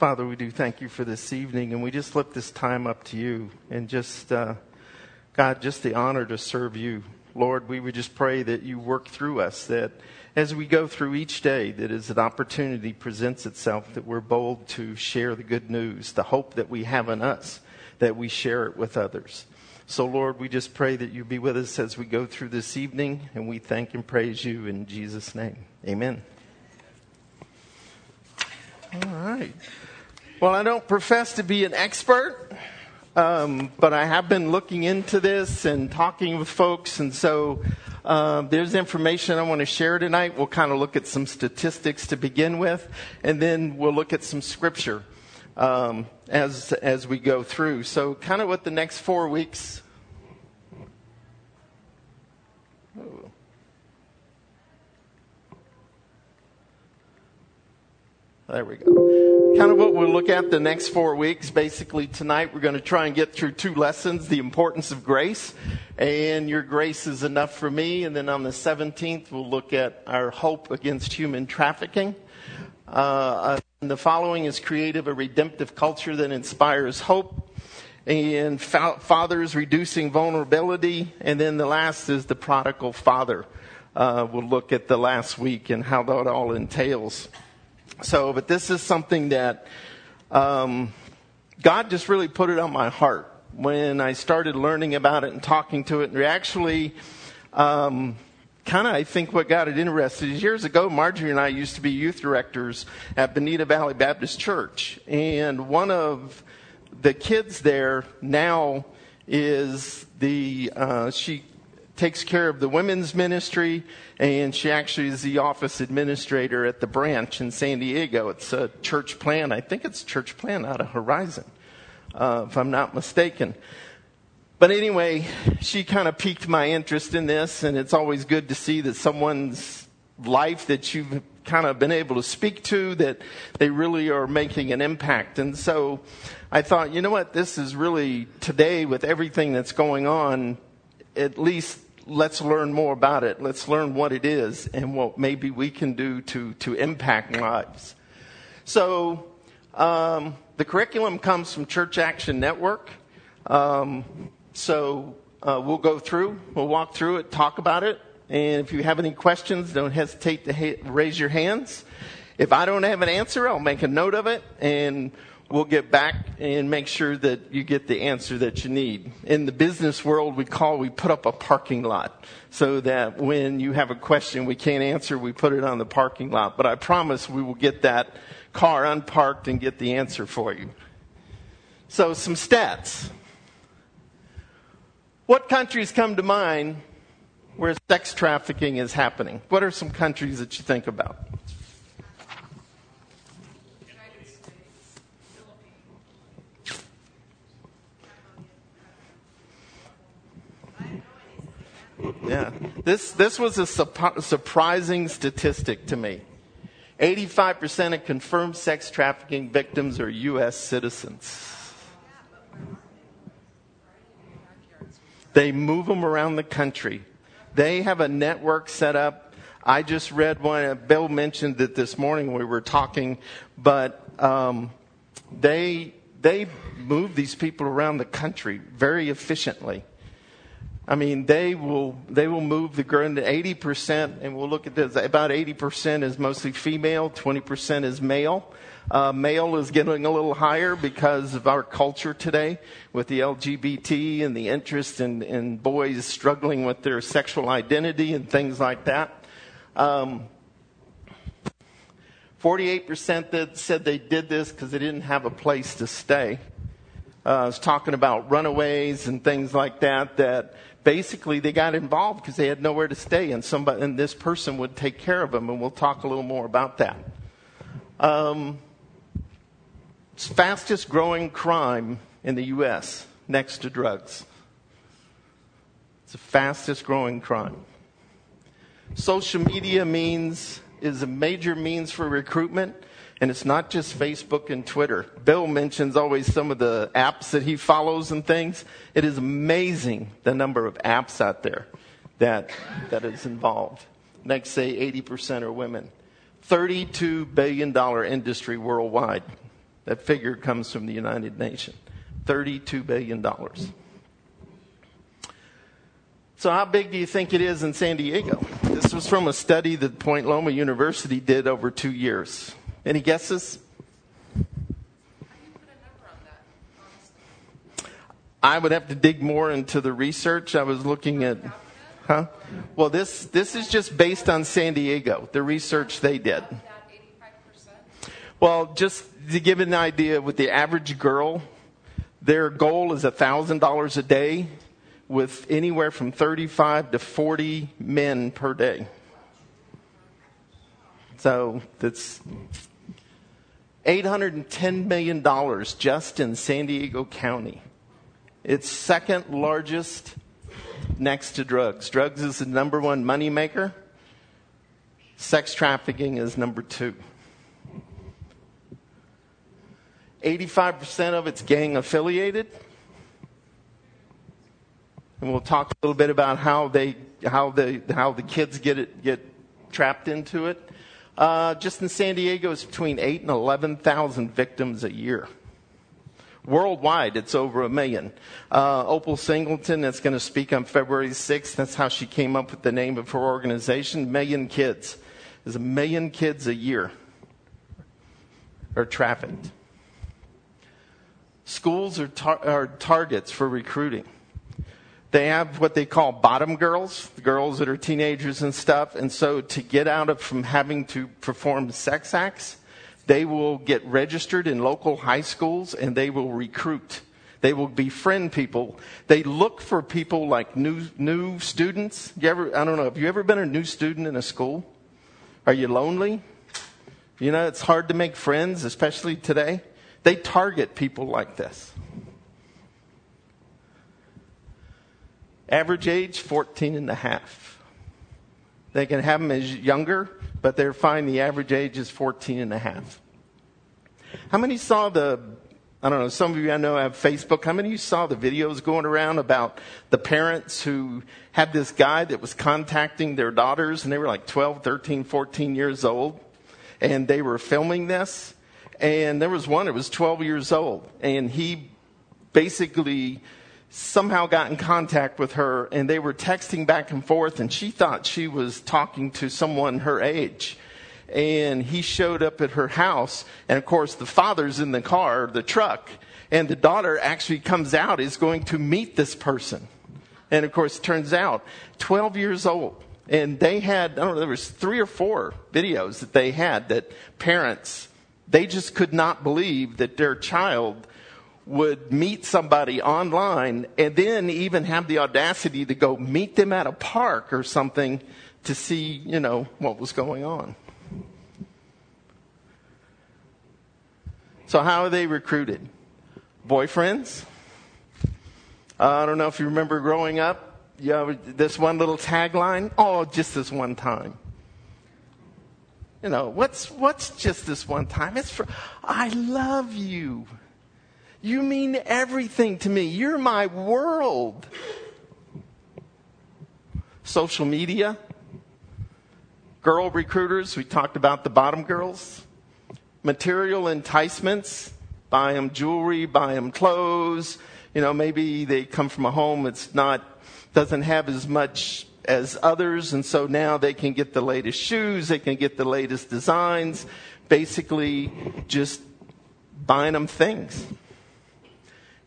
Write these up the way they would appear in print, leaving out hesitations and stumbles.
Father, we do thank you for this evening, and we just lift this time up to you, and just, God, just the honor to serve you. Lord, we would just pray that you work through us, that as we go through each day, that as an opportunity presents itself, that we're bold to share the good news, the hope that we have in us, that we share it with others. So, Lord, we just pray that you be with us as we go through this evening, and we thank and praise you in Jesus' name. Amen. All right. Well, I don't profess to be an expert, but I have been looking into this and talking with folks, and so there's information I want to share tonight. We'll kind of look at some statistics to begin with, and then we'll look at some scripture as we go through. So kind of what the next 4 weeks... There we go. Kind of what we'll look at the next 4 weeks. Basically, tonight we're going to try and get through two lessons, the importance of grace, and your grace is enough for me. And then on the 17th, we'll look at our hope against human trafficking. And the following is creative, a redemptive culture that inspires hope. And fathers reducing vulnerability. And then the last is the prodigal father. We'll look at the last week and how that all entails. So, but this is something that God just really put it on my heart when I started learning about it and talking to it. And actually, I think what got it interested is years ago, Marjorie and I used to be youth directors at Bonita Valley Baptist Church. And one of the kids there now is she takes care of the women's ministry, and she actually is the office administrator at the branch in San Diego. It's a church plan. I think it's church plan out of Horizon, if I'm not mistaken. But anyway, she kind of piqued my interest in this, and it's always good to see that someone's life that you've kind of been able to speak to, that they really are making an impact. And so I thought, you know what, this is really today with everything that's going on, at least let's learn more about it. Let's learn what it is and what maybe we can do to impact lives. So the curriculum comes from Church Action Network. We'll go through, we'll walk through it, talk about it. And if you have any questions, don't hesitate to raise your hands. If I don't have an answer, I'll make a note of it, and we'll get back and make sure that you get the answer that you need. In the business world, we put up a parking lot so that when you have a question we can't answer, we put it on the parking lot. But I promise we will get that car unparked and get the answer for you. So some stats. What countries come to mind where sex trafficking is happening? What are some countries that you think about? Yeah, this was a surprising statistic to me. 85% of confirmed sex trafficking victims are U.S. citizens. They move them around the country. They have a network set up. I just read one. Bill mentioned it this morning when we were talking, but they move these people around the country very efficiently. I mean, they will move the girl into 80%, and we'll look at this. About 80% is mostly female, 20% is male. Male is getting a little higher because of our culture today with the LGBT and the interest in boys struggling with their sexual identity and things like that. 48% that said they did this because they didn't have a place to stay. I was talking about runaways and things like that basically they got involved because they had nowhere to stay, and this person would take care of them, and we'll talk a little more about that. Fastest growing crime in the U.S. next to drugs. It's the fastest growing crime. Social media is a major means for recruitment, and it's not just Facebook and Twitter. Bill mentions always some of the apps that he follows and things. It is amazing the number of apps out there that is involved. Next, say 80% are women. $32 billion industry worldwide. That figure comes from the United Nations, $32 billion. So how big do you think it is in San Diego? This was from a study that Point Loma University did over 2 years. Any guesses? I would have to dig more into the research. I was looking at, Well, this is just based on San Diego, the research they did. Well, just to give an idea, with the average girl, their goal is $1,000 a day with anywhere from 35 to 40 men per day. So that's $810 million just in San Diego County. It's second largest next to drugs. Drugs is the number one moneymaker. Sex trafficking is number two. 85% of it's gang affiliated. And we'll talk a little bit about how the kids get trapped into it. Just in San Diego, it's between 8,000 and 11,000 victims a year. Worldwide, it's over 1 million. Opal Singleton, that's going to speak on February 6th. That's how she came up with the name of her organization, Million Kids. There's 1 million kids a year are trafficked. Schools are targets for recruiting. They have what they call bottom girls, the girls that are teenagers and stuff. And so to get out of from having to perform sex acts, they will get registered in local high schools and they will recruit. They will befriend people. They look for people like new students. I don't know, have you ever been a new student in a school? Are you lonely? You know, it's hard to make friends, especially today. They target people like this. Average age, 14 and a half. They can have them as younger, but they're fine. The average age is 14 and a half. How many saw some of you I know have Facebook. How many of you saw the videos going around about the parents who had this guy that was contacting their daughters, and they were like 12, 13, 14 years old, and they were filming this? And there was one that was 12 years old, and he basically somehow got in contact with her, and they were texting back and forth, and she thought she was talking to someone her age. And he showed up at her house, and of course the father's in the car, the truck, and the daughter actually comes out, is going to meet this person. And of course it turns out, 12 years old. And they had, there was 3 or 4 videos that they had that parents, they just could not believe that their child would meet somebody online and then even have the audacity to go meet them at a park or something to see, what was going on. So how are they recruited? Boyfriends? I don't know if you remember growing up, this one little tagline, just this one time. What's just this one time? It's for, I love you. You mean everything to me. You're my world. Social media. Girl recruiters. We talked about the bottom girls. Material enticements. Buy them jewelry, buy them clothes. Maybe they come from a home that's doesn't have as much as others, and so now they can get the latest shoes, they can get the latest designs, basically just buying them things.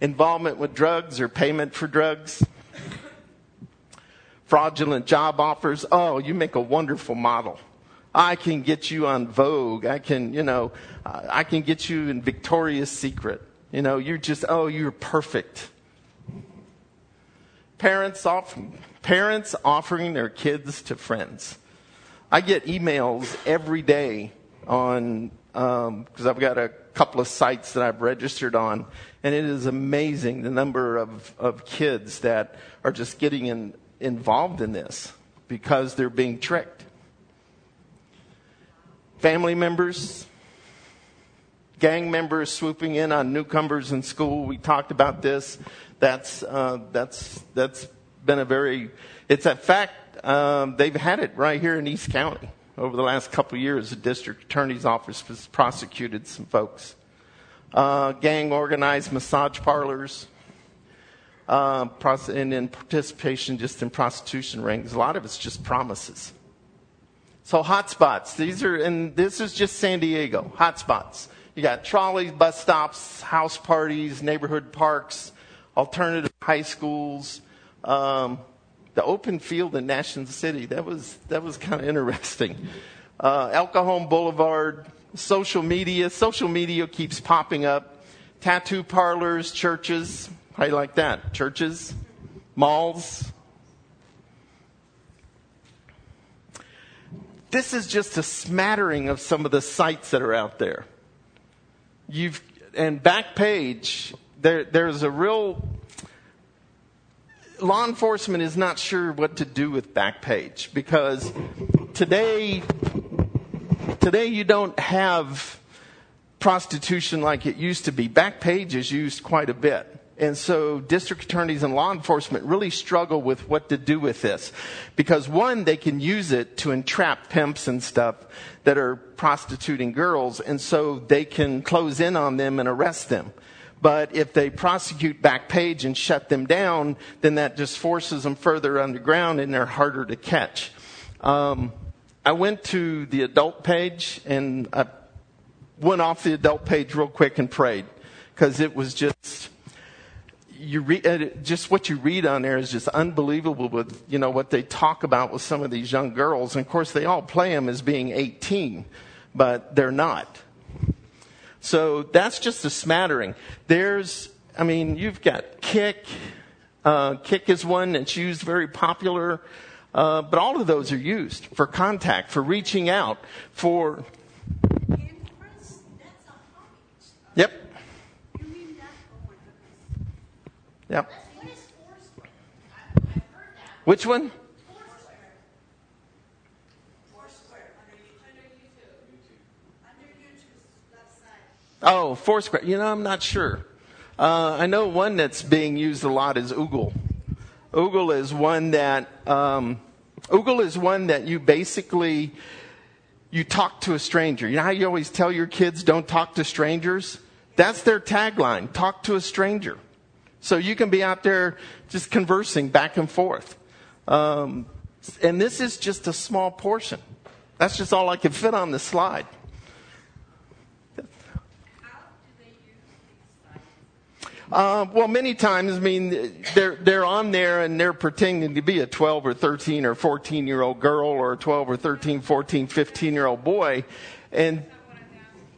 Involvement with drugs or payment for drugs. Fraudulent job offers. You make a wonderful model. I can get you on Vogue. I can get you in Victoria's Secret. You're perfect. Parents offering their kids to friends. I get emails every day on, because I've got a couple of sites that I've registered on, and it is amazing the number of kids that are just getting involved in this because they're being tricked. Family members, gang members swooping in on newcomers in school. We talked about this. That's been a very, it's a fact, they've had it right here in East County. Over the last couple of years, the district attorney's office has prosecuted some folks. gang-organized massage parlors, and then participation just in prostitution rings. A lot of it's just promises. So hotspots. These are, and this is just San Diego, hotspots. You got trolleys, bus stops, house parties, neighborhood parks, alternative high schools, the open field in National City. That was kind of interesting. El Cajon Boulevard, social media. Social media keeps popping up. Tattoo parlors, churches. How do you like that? Churches, malls. This is just a smattering of some of the sites that are out there. And Backpage, there's a real... Law enforcement is not sure what to do with Backpage, because today you don't have prostitution like it used to be. Backpage is used quite a bit. And so district attorneys and law enforcement really struggle with what to do with this. Because one, they can use it to entrap pimps and stuff that are prostituting girls. And so they can close in on them and arrest them. But if they prosecute Backpage and shut them down, then that just forces them further underground and they're harder to catch. I went to the adult page, and I went off the adult page real quick and prayed, because it was just, just what you read on there is just unbelievable with, what they talk about with some of these young girls. And of course they all play them as being 18, but they're not. So that's just a smattering. You've got Kik. Kik is one that's used, very popular. But all of those are used for contact, for reaching out, for... And Chris, that's a hobby. Yep. You mean that's over the... Yep. What is foursquare? I've heard that. Which one? Foursquare. Under YouTube. Under YouTube's website. Oh, Foursquare. I'm not sure. I know one that's being used a lot is Oogle. Oogle is one that you basically, you talk to a stranger. You know how you always tell your kids don't talk to strangers? That's their tagline, talk to a stranger. So you can be out there just conversing back and forth. And this is just a small portion. That's just all I can fit on this slide. Well, many times, they're on there and they're pretending to be a 12 or 13 or 14-year-old girl, or a 12 or 13, 14, 15-year-old boy. And that's not what I'm asking.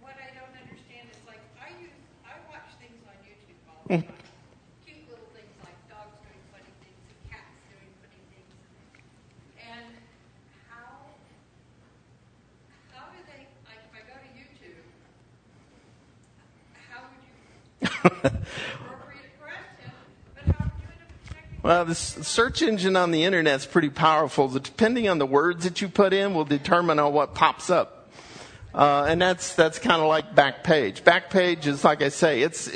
What I don't understand is, I watch things on YouTube all the time. Cute little things like dogs doing funny things and cats doing funny things. And how do they, if I go to YouTube, well, the search engine on the internet is pretty powerful. Depending on the words that you put in will determine on what pops up. And that's kind of like Backpage. Backpage is, like I say, it's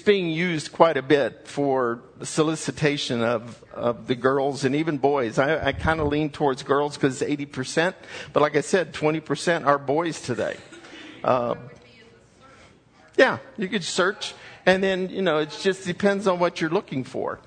being used quite a bit for solicitation of the girls and even boys. I kind of lean towards girls because it's 80%, but like I said, 20% are boys today. Yeah, you could search, and then, it just depends on what you're looking for.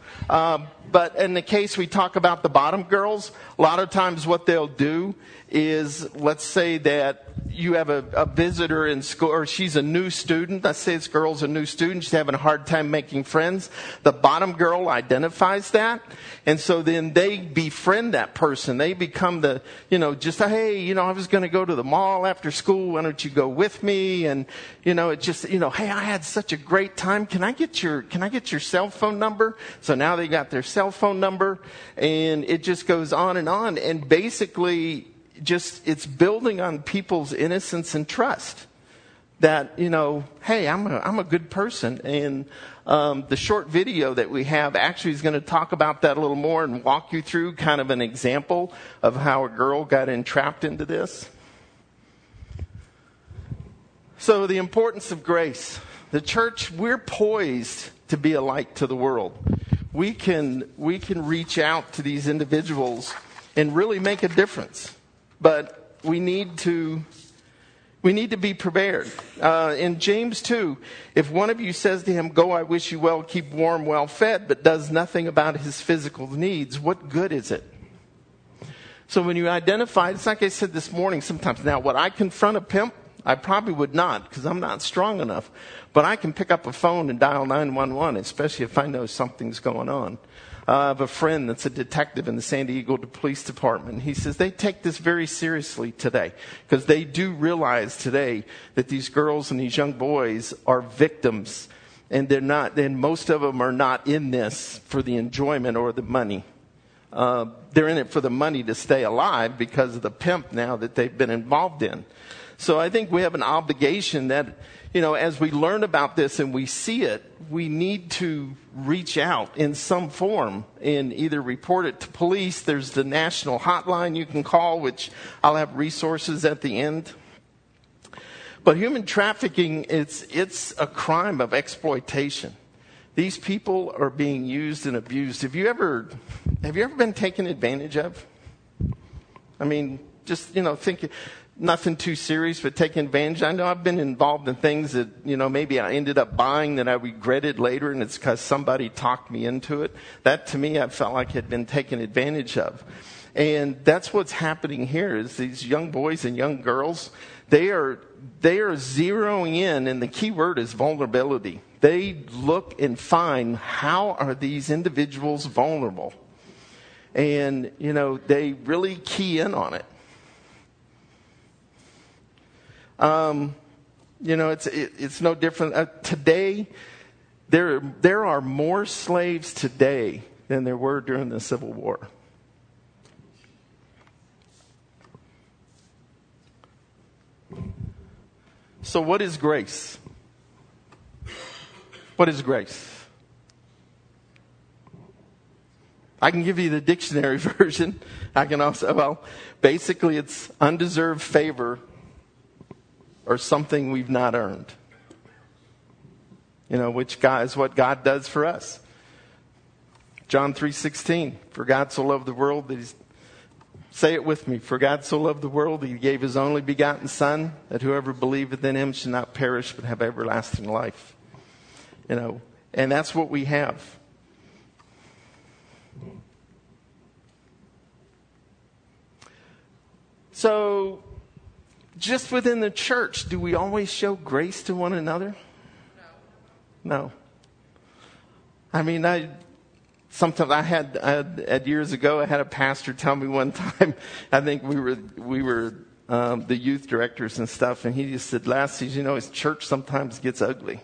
But in the case we talk about the bottom girls, a lot of times what they'll do is, let's say that you have a visitor in school, or she's a new student. Let's say this girl's a new student. She's having a hard time making friends. The bottom girl identifies that, and so then they befriend that person. They become the, hey, I was going to go to the mall after school. Why don't you go with me? And, it just, hey, I had such a great time. Can I get your cell phone number? So now they got their cell phone number, and it just goes on. And basically, just it's building on people's innocence and trust that, hey, I'm a good person. And the short video that we have actually is going to talk about that a little more and walk you through kind of an example of how a girl got entrapped into this. So the importance of grace. The church, we're poised to be a light to the world. We can reach out to these individuals and really make a difference. But we need to We need to be prepared. In James 2, if one of you says to him, "Go, I wish you well, keep warm, well fed," but does nothing about his physical needs, what good is it? So when you identify, it's like I said this morning sometimes. Now, would I confront a pimp? I probably would not, because I'm not strong enough. But I can pick up a phone and dial 911, especially if I know something's going on. I have a friend that's a detective in the San Diego Police Department. He says they take this very seriously today, because they do realize today that these girls and these young boys are victims, and they're not. And most of them are not in this for the enjoyment or the money. They're in it for the money to stay alive because of the pimp now that they've been involved in. So I think we have an obligation that, you know, as we learn about this and we see it, we need to reach out in some form and either report it to police. There's the national hotline you can call, which I'll have resources at the end. But human trafficking, it's a crime of exploitation. These people are being used and abused. Have you ever been taken advantage of? I mean, just, you know, thinking. Nothing too serious, but taking advantage. I know I've been involved in things that, you know, maybe I ended up buying that I regretted later, and it's because somebody talked me into it. That, to me, I felt like had been taken advantage of. And that's what's happening here is these young boys and young girls, they are zeroing in, and the key word is vulnerability. They look and find how are these individuals vulnerable. And, you know, they really key in on it. You know, it's no different today. There are more slaves today than there were during the Civil War. So what is grace? What is grace? I can give you the dictionary version. I can also, well, basically it's undeserved favor or something we've not earned. You know, which is what God does for us. John 3:16, for God so loved the world that he's... Say it with me. For God so loved the world that he gave his only begotten Son, that whoever believeth in him should not perish but have everlasting life. You know, and that's what we have. So... just within the church, do we always show grace to one another? No. I mean, I had years ago, I had a pastor tell me one time, I think we were the youth directors and stuff, and he just said, "Last, you know, his church sometimes gets ugly."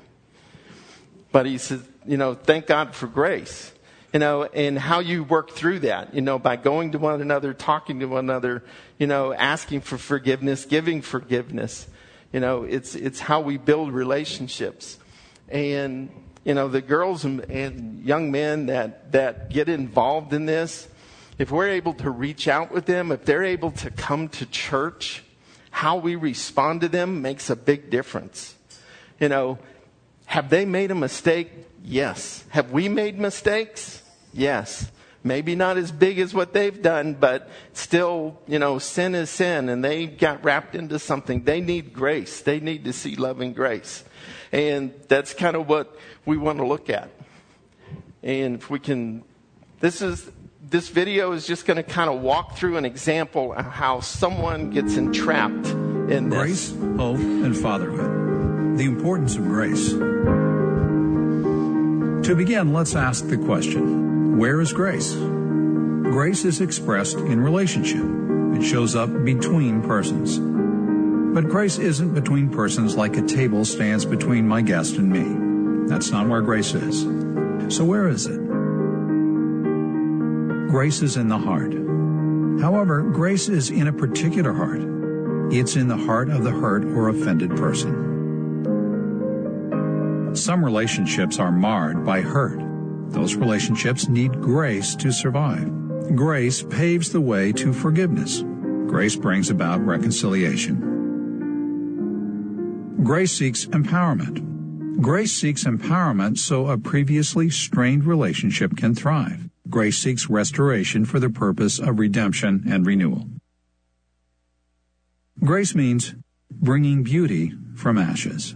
But he said, you know, thank God for grace. You know, and how you work through that, you know, by going to one another, talking to one another, you know, asking for forgiveness, giving forgiveness. You know, it's how we build relationships. And, you know, the girls and young men that get involved in this, if we're able to reach out with them, if they're able to come to church, how we respond to them makes a big difference. You know, have they made a mistake? Yes. Have we made mistakes? Yes. Maybe not as big as what they've done, but still, you know, sin is sin, and they got wrapped into something. They need grace. They need to see loving grace. And that's kind of what we want to look at. And if we can, this video is just going to kind of walk through an example of how someone gets entrapped in this. Grace, hope, and fatherhood. The importance of grace. To begin, let's ask the question, where is grace? Grace is expressed in relationship. It shows up between persons. But grace isn't between persons like a table stands between my guest and me. That's not where grace is. So where is it? Grace is in the heart. However, grace is in a particular heart. It's in the heart of the hurt or offended person. Some relationships are marred by hurt. Those relationships need grace to survive. Grace paves the way to forgiveness. Grace brings about reconciliation. Grace seeks empowerment. Grace seeks empowerment so a previously strained relationship can thrive. Grace seeks restoration for the purpose of redemption and renewal. Grace means bringing beauty from ashes.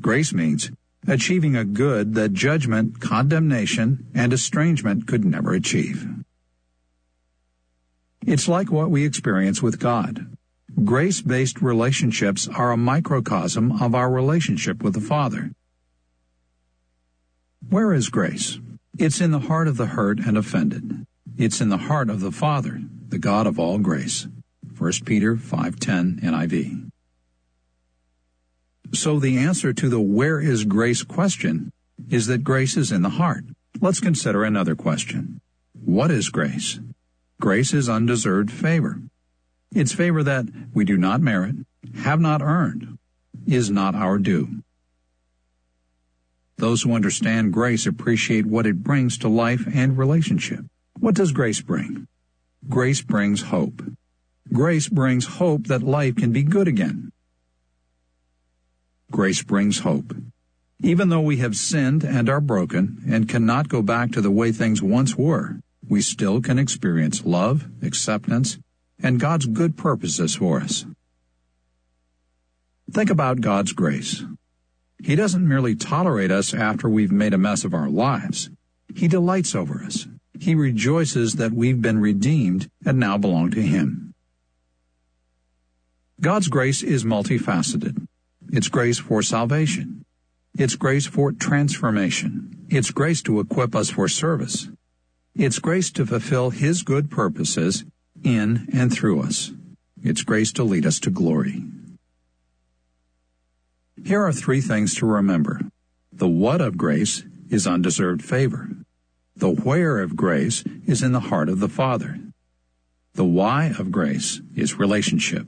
Grace means achieving a good that judgment, condemnation, and estrangement could never achieve. It's like what we experience with God. Grace-based relationships are a microcosm of our relationship with the Father. Where is grace? It's in the heart of the hurt and offended. It's in the heart of the Father, the God of all grace. 1 Peter 5:10 NIV. So the answer to the where is grace question is that grace is in the heart. Let's consider another question. What is grace? Grace is undeserved favor. It's favor that we do not merit, have not earned, is not our due. Those who understand grace appreciate what it brings to life and relationship. What does grace bring? Grace brings hope. Grace brings hope that life can be good again. Grace brings hope. Even though we have sinned and are broken and cannot go back to the way things once were, we still can experience love, acceptance, and God's good purposes for us. Think about God's grace. He doesn't merely tolerate us after we've made a mess of our lives. He delights over us. He rejoices that we've been redeemed and now belong to Him. God's grace is multifaceted. It's grace for salvation. It's grace for transformation. It's grace to equip us for service. It's grace to fulfill His good purposes in and through us. It's grace to lead us to glory. Here are three things to remember. The what of grace is undeserved favor. The where of grace is in the heart of the Father. The why of grace is relationship.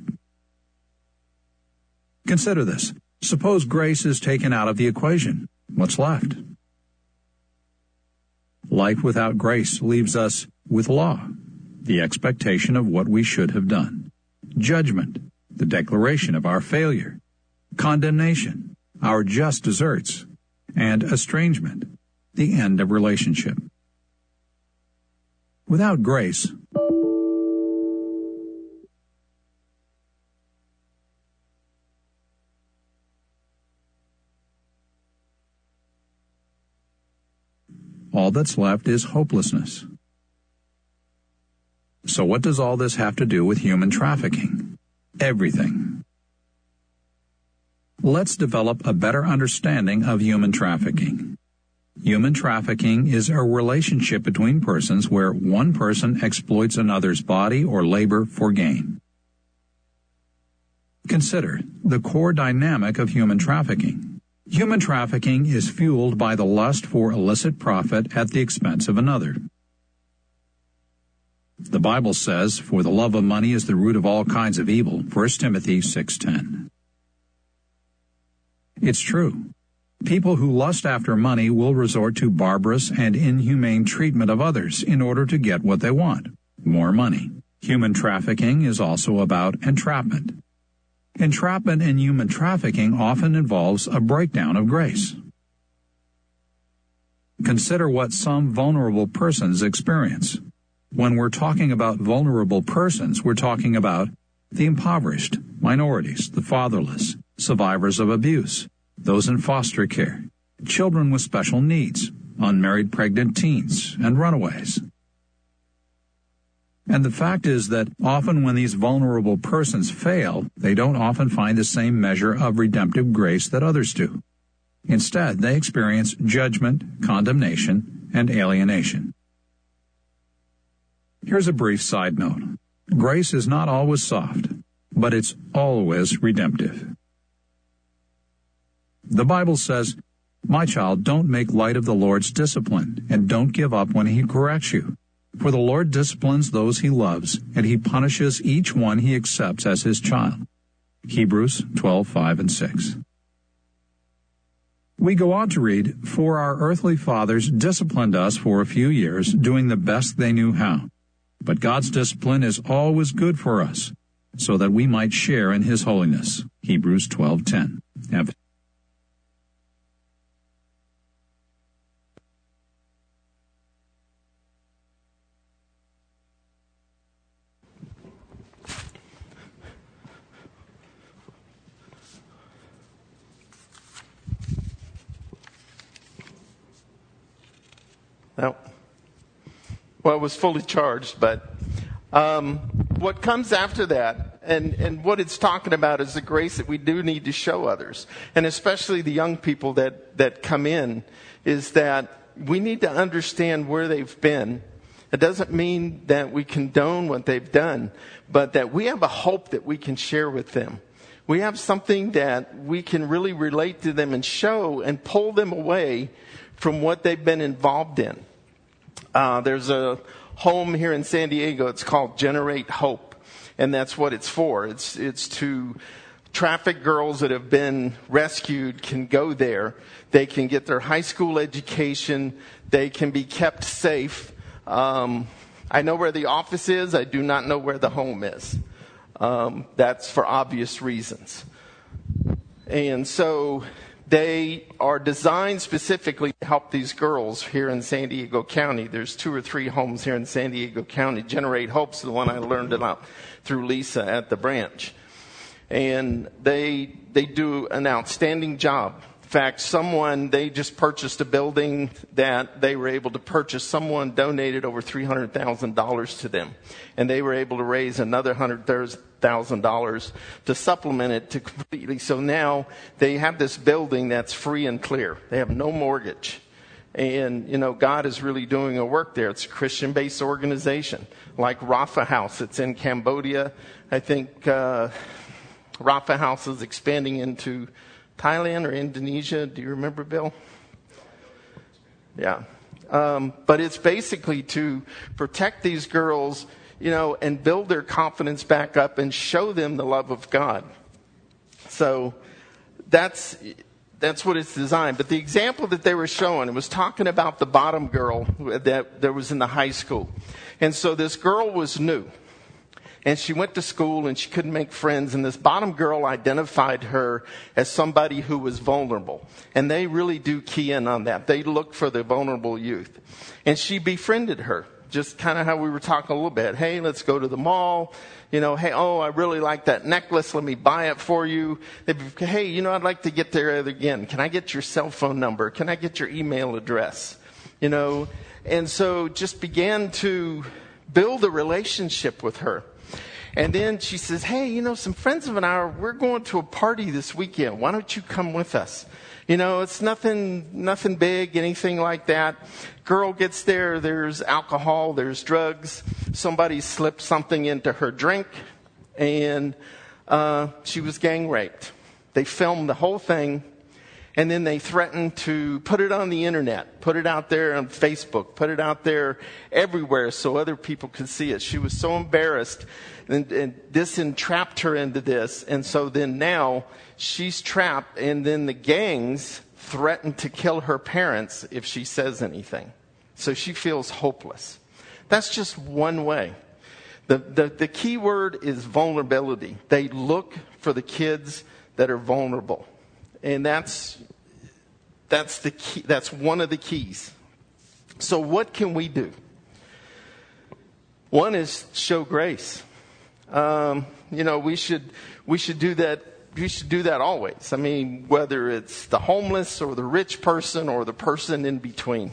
Consider this. Suppose grace is taken out of the equation. What's left? Life without grace leaves us with law, the expectation of what we should have done. Judgment, the declaration of our failure. Condemnation, our just deserts. And estrangement, the end of relationship. Without grace, all that's left is hopelessness. So what does all this have to do with human trafficking? Everything. Let's develop a better understanding of human trafficking. Human trafficking is a relationship between persons where one person exploits another's body or labor for gain. Consider the core dynamic of human trafficking. Human trafficking is fueled by the lust for illicit profit at the expense of another. The Bible says, "For the love of money is the root of all kinds of evil," 1 Timothy 6:10. It's true. People who lust after money will resort to barbarous and inhumane treatment of others in order to get what they want, more money. Human trafficking is also about entrapment. Entrapment in human trafficking often involves a breakdown of grace. Consider what some vulnerable persons experience. When we're talking about vulnerable persons, we're talking about the impoverished, minorities, the fatherless, survivors of abuse, those in foster care, children with special needs, unmarried pregnant teens, and runaways. And the fact is that often when these vulnerable persons fail, they don't often find the same measure of redemptive grace that others do. Instead, they experience judgment, condemnation, and alienation. Here's a brief side note. Grace is not always soft, but it's always redemptive. The Bible says, "My child, don't make light of the Lord's discipline, and don't give up when He corrects you. For the Lord disciplines those He loves, and He punishes each one He accepts as His child." Hebrews 12:5 and 6. We go on to read, "For our earthly fathers disciplined us for a few years, doing the best they knew how. But God's discipline is always good for us, so that we might share in His holiness." Hebrews 12:10. Well, it was fully charged, but what comes after that, and what it's talking about is the grace that we do need to show others, and especially the young people that come in, is that we need to understand where they've been. It doesn't mean that we condone what they've done, but that we have a hope that we can share with them. We have something that we can really relate to them and show and pull them away from what they've been involved in. There's a home here in San Diego. It's called Generate Hope, and that's what it's for. It's to traffic girls that have been rescued can go there. They can get their high school education. They can be kept safe. I know where the office is. I do not know where the home is. That's for obvious reasons. And so they are designed specifically to help these girls here in San Diego County. There's 2 or 3 homes here in San Diego County. Generate Hope's the one I learned about through Lisa at the branch. And they do an outstanding job. In fact, they just purchased a building that they were able to purchase. Someone donated over $300,000 to them. And they were able to raise another $100,000 to supplement it completely. So now they have this building that's free and clear. They have no mortgage. And, God is really doing a work there. It's a Christian-based organization like Rapha House. It's in Cambodia. I think Rapha House is expanding into Thailand or Indonesia. Do you remember, Bill? Yeah. But it's basically to protect these girls, and build their confidence back up and show them the love of God. So that's what it's designed. But the example that they were showing, it was talking about the bottom girl that there was in the high school. And so this girl was new. And she went to school and she couldn't make friends. And this bottom girl identified her as somebody who was vulnerable. And they really do key in on that. They look for the vulnerable youth. And she befriended her, just kind of how we were talking a little bit. Hey, let's go to the mall. I really like that necklace. Let me buy it for you. Hey, I'd like to get there again. Can I get your cell phone number? Can I get your email address? And so just began to build a relationship with her. And then she says, hey, some friends of ours, we're going to a party this weekend. Why don't you come with us? It's nothing big, anything like that. Girl gets there. There's alcohol. There's drugs. Somebody slipped something into her drink, and she was gang raped. They filmed the whole thing, and then they threatened to put it on the internet, put it out there on Facebook, put it out there everywhere so other people could see it. She was so embarrassed. And this entrapped her into this. And so then now she's trapped. And then the gangs threaten to kill her parents if she says anything. So she feels hopeless. That's just one way. The key word is vulnerability. They look for the kids that are vulnerable. And that's the key. That's one of the keys. So what can we do? One is show grace. We should do that. We should do that always. I mean, whether it's the homeless or the rich person or the person in between,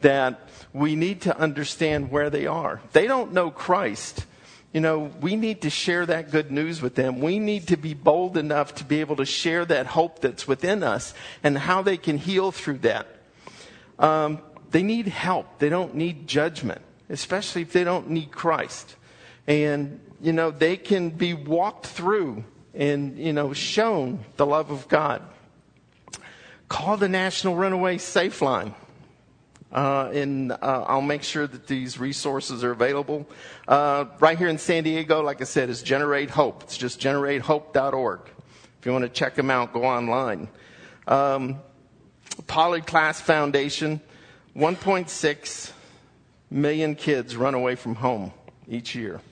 that we need to understand where they are. They don't know Christ. We need to share that good news with them. We need to be bold enough to be able to share that hope that's within us and how they can heal through that. They need help. They don't need judgment, especially if they don't need Christ. And, they can be walked through and, shown the love of God. Call the National Runaway Safe Line. I'll make sure that these resources are available. Right here in San Diego, like I said, is Generate Hope. It's just generatehope.org. If you want to check them out, go online. Polyclass Foundation, 1.6 million kids run away from home each year.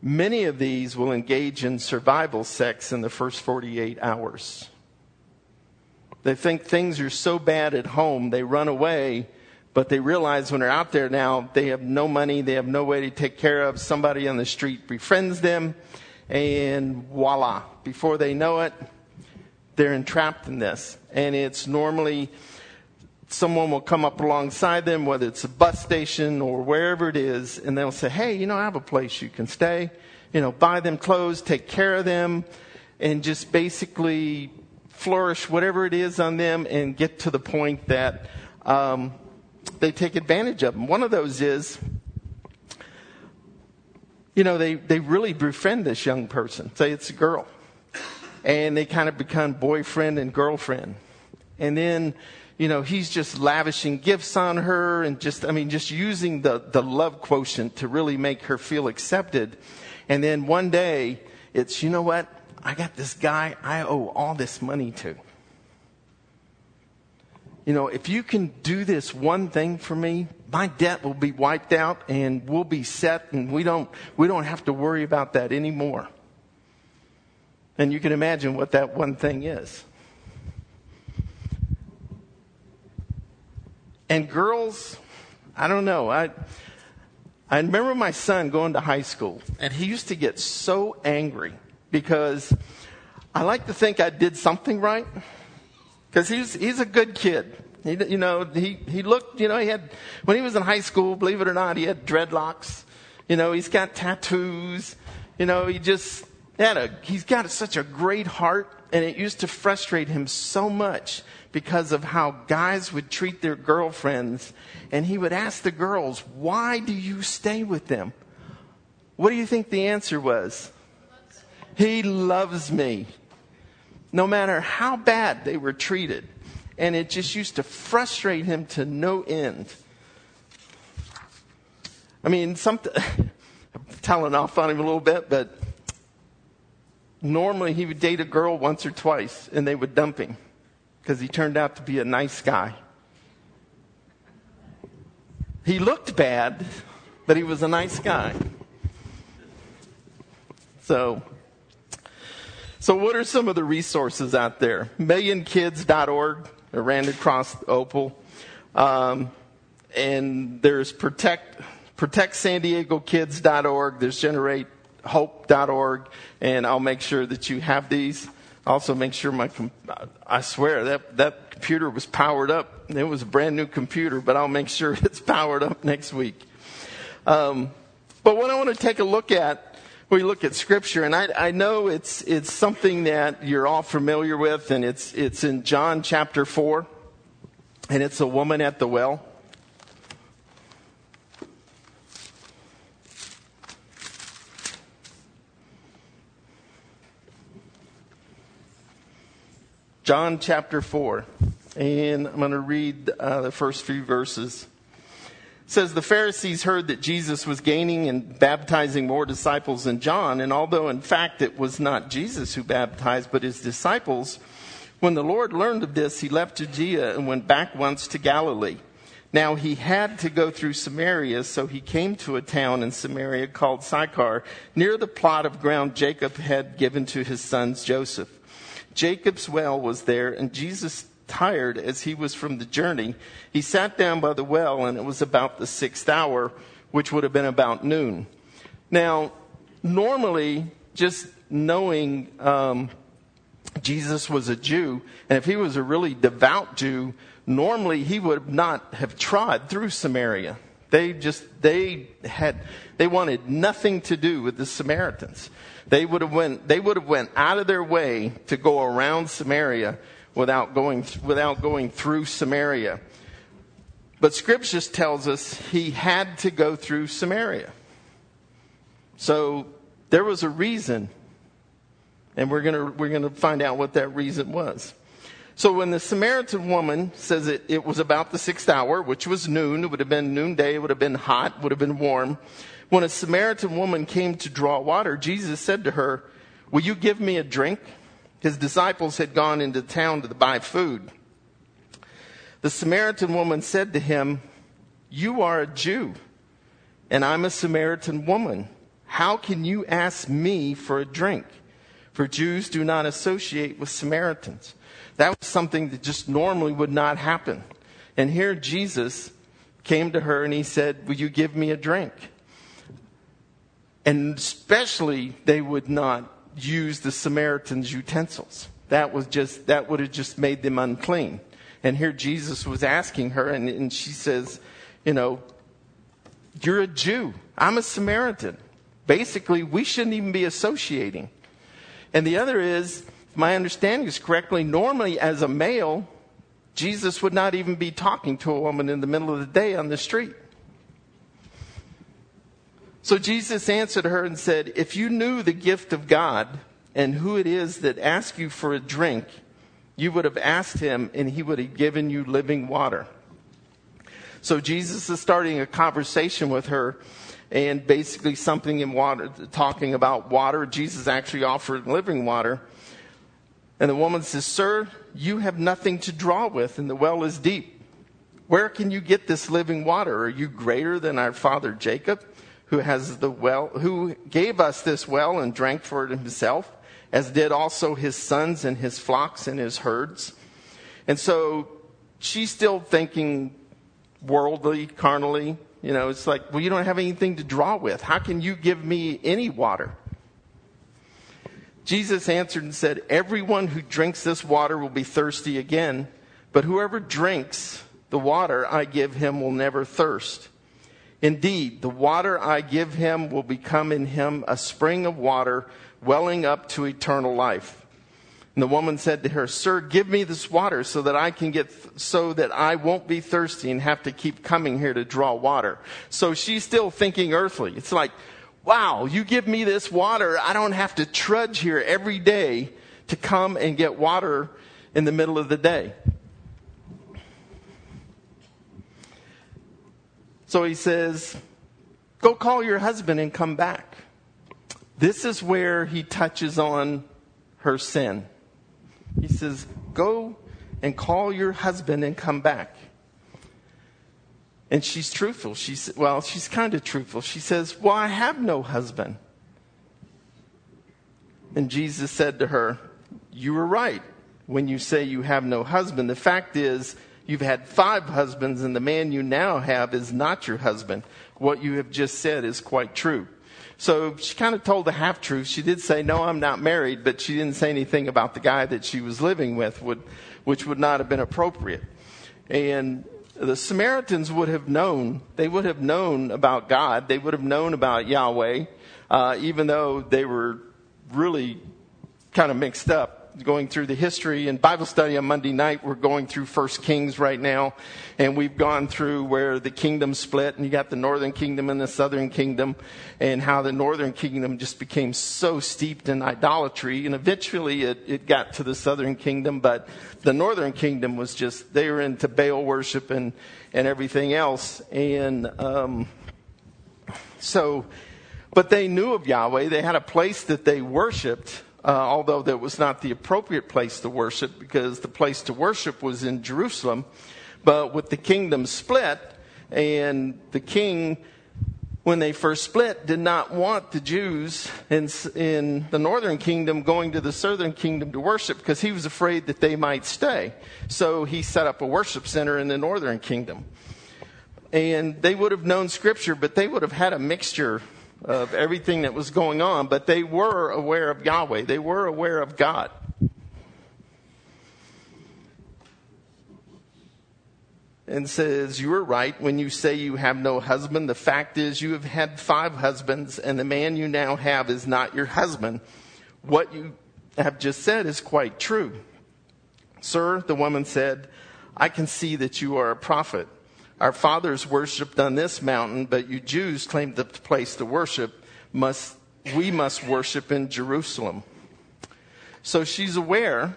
Many of these will engage in survival sex in the first 48 hours. They think things are so bad at home, they run away, but they realize when they're out there now, they have no money, they have no way to take care of. Somebody on the street befriends them, and voila. Before they know it, they're entrapped in this. And it's normally someone will come up alongside them, whether it's a bus station or wherever it is, and they'll say, hey, I have a place you can stay. Buy them clothes, take care of them, and just basically flourish whatever it is on them and get to the point that they take advantage of them. One of those is, they really befriend this young person. Say it's a girl. And they kind of become boyfriend and girlfriend. And then, he's just lavishing gifts on her and just using the love quotient to really make her feel accepted. And then one day, it's, I got this guy I owe all this money to. If you can do this one thing for me, my debt will be wiped out and we'll be set and we don't have to worry about that anymore. And you can imagine what that one thing is. And girls, I don't know. I remember my son going to high school, and he used to get so angry because I like to think I did something right. Because he's a good kid. He looked, he had, when he was in high school, believe it or not, he had dreadlocks. He's got tattoos. He's got such a great heart, and it used to frustrate him so much because of how guys would treat their girlfriends. And he would ask the girls, why do you stay with them? What do you think the answer was? He loves me. No matter how bad they were treated. And it just used to frustrate him to no end. I'm telling off on him a little bit, but normally he would date a girl once or twice and they would dump him because he turned out to be a nice guy. He looked bad, but he was a nice guy. So what are some of the resources out there? MillionKids.org. I ran across Opal. And there's ProtectSanDiegoKids.org. There's GenerateHope.org. And I'll make sure that you have these. Also make sure I swear that computer was powered up. It was a brand new computer, but I'll make sure it's powered up next week. But what I want to take a look at, we look at Scripture, and I know it's something that you're all familiar with, and it's in John chapter 4, and it's a woman at the well. John chapter 4, and I'm going to read the first few verses. It says, the Pharisees heard that Jesus was gaining and baptizing more disciples than John, and although in fact it was not Jesus who baptized, but his disciples, when the Lord learned of this, he left Judea and went back once to Galilee. Now he had to go through Samaria, so he came to a town in Samaria called Sychar, near the plot of ground Jacob had given to his sons Joseph. Jacob's well was there, and Jesus, tired as he was from the journey, he sat down by the well, and it was about the sixth hour, which would have been about noon. Now, normally, just knowing Jesus was a Jew, and if he was a really devout Jew, normally he would not have trod through Samaria. They wanted nothing to do with the Samaritans. They would have went out of their way to go around Samaria without going through Samaria. But Scripture tells us he had to go through Samaria. So there was a reason, and we're going to find out what that reason was. So when the Samaritan woman says it was about the sixth hour, which was noon, it would have been noonday, it would have been hot, would have been warm. When a Samaritan woman came to draw water, Jesus said to her, will you give me a drink? His disciples had gone into town to buy food. The Samaritan woman said to him, you are a Jew, and I'm a Samaritan woman. How can you ask me for a drink? For Jews do not associate with Samaritans. That was something that just normally would not happen. And here Jesus came to her and he said, will you give me a drink? And especially they would not use the Samaritan's utensils. That would have just made them unclean. And here Jesus was asking her, and she says, you know, you're a Jew. I'm a Samaritan. Basically, we shouldn't even be associating. And the other is, if my understanding is correctly, normally as a male, Jesus would not even be talking to a woman in the middle of the day on the street. So Jesus answered her and said, if you knew the gift of God and who it is that asks you for a drink, you would have asked him and he would have given you living water. So Jesus is starting a conversation with her and basically something in water, talking about water. Jesus actually offered living water. And the woman says, sir, you have nothing to draw with and the well is deep. Where can you get this living water? Are you greater than our father Jacob? Who has the well, who gave us this well and drank for it himself, as did also his sons and his flocks and his herds. And so she's still thinking worldly, carnally. You know, it's like, well, you don't have anything to draw with. How can you give me any water? Jesus answered and said, everyone who drinks this water will be thirsty again, but whoever drinks the water I give him will never thirst. Indeed, the water I give him will become in him a spring of water welling up to eternal life. And the woman said to her, sir, give me this water so that I can get, so that I won't be thirsty and have to keep coming here to draw water. So she's still thinking earthly. It's like, wow, you give me this water. I don't have to trudge here every day to come and get water in the middle of the day. So he says, go call your husband and come back. This is where he touches on her sin. He says, go and call your husband and come back. And she's truthful. She's kind of truthful. She says, well, I have no husband. And Jesus said to her, you were right when you say you have no husband. The fact is, you've had 5 husbands, and the man you now have is not your husband. What you have just said is quite true. So she kind of told the half-truth. She did say, no, I'm not married, but she didn't say anything about the guy that she was living with, which would not have been appropriate. And the Samaritans would have known. They would have known about God. They would have known about Yahweh, even though they were really kind of mixed up. Going through the history and Bible study on Monday night, we're going through 1 Kings right now, and we've gone through where the kingdom split, and you got the northern kingdom and the southern kingdom, and how the northern kingdom just became so steeped in idolatry, and eventually it got to the southern kingdom, but the northern kingdom was just, they were into Baal worship and everything else, and so, but they knew of Yahweh. They had a place that they worshipped. Although that was not the appropriate place to worship, because the place to worship was in Jerusalem. But with the kingdom split, and the king, when they first split, did not want the Jews in the northern kingdom going to the southern kingdom to worship, because he was afraid that they might stay. So he set up a worship center in the northern kingdom. And they would have known scripture, but they would have had a mixture of everything that was going on, but they were aware of Yahweh. They were aware of God. And says, you were right when you say you have no husband. The fact is, you have had 5 husbands, and the man you now have is not your husband. What you have just said is quite true. Sir, the woman said, I can see that you are a prophet. Our fathers worshipped on this mountain, but you Jews claimed the place to worship. We must worship in Jerusalem. So she's aware,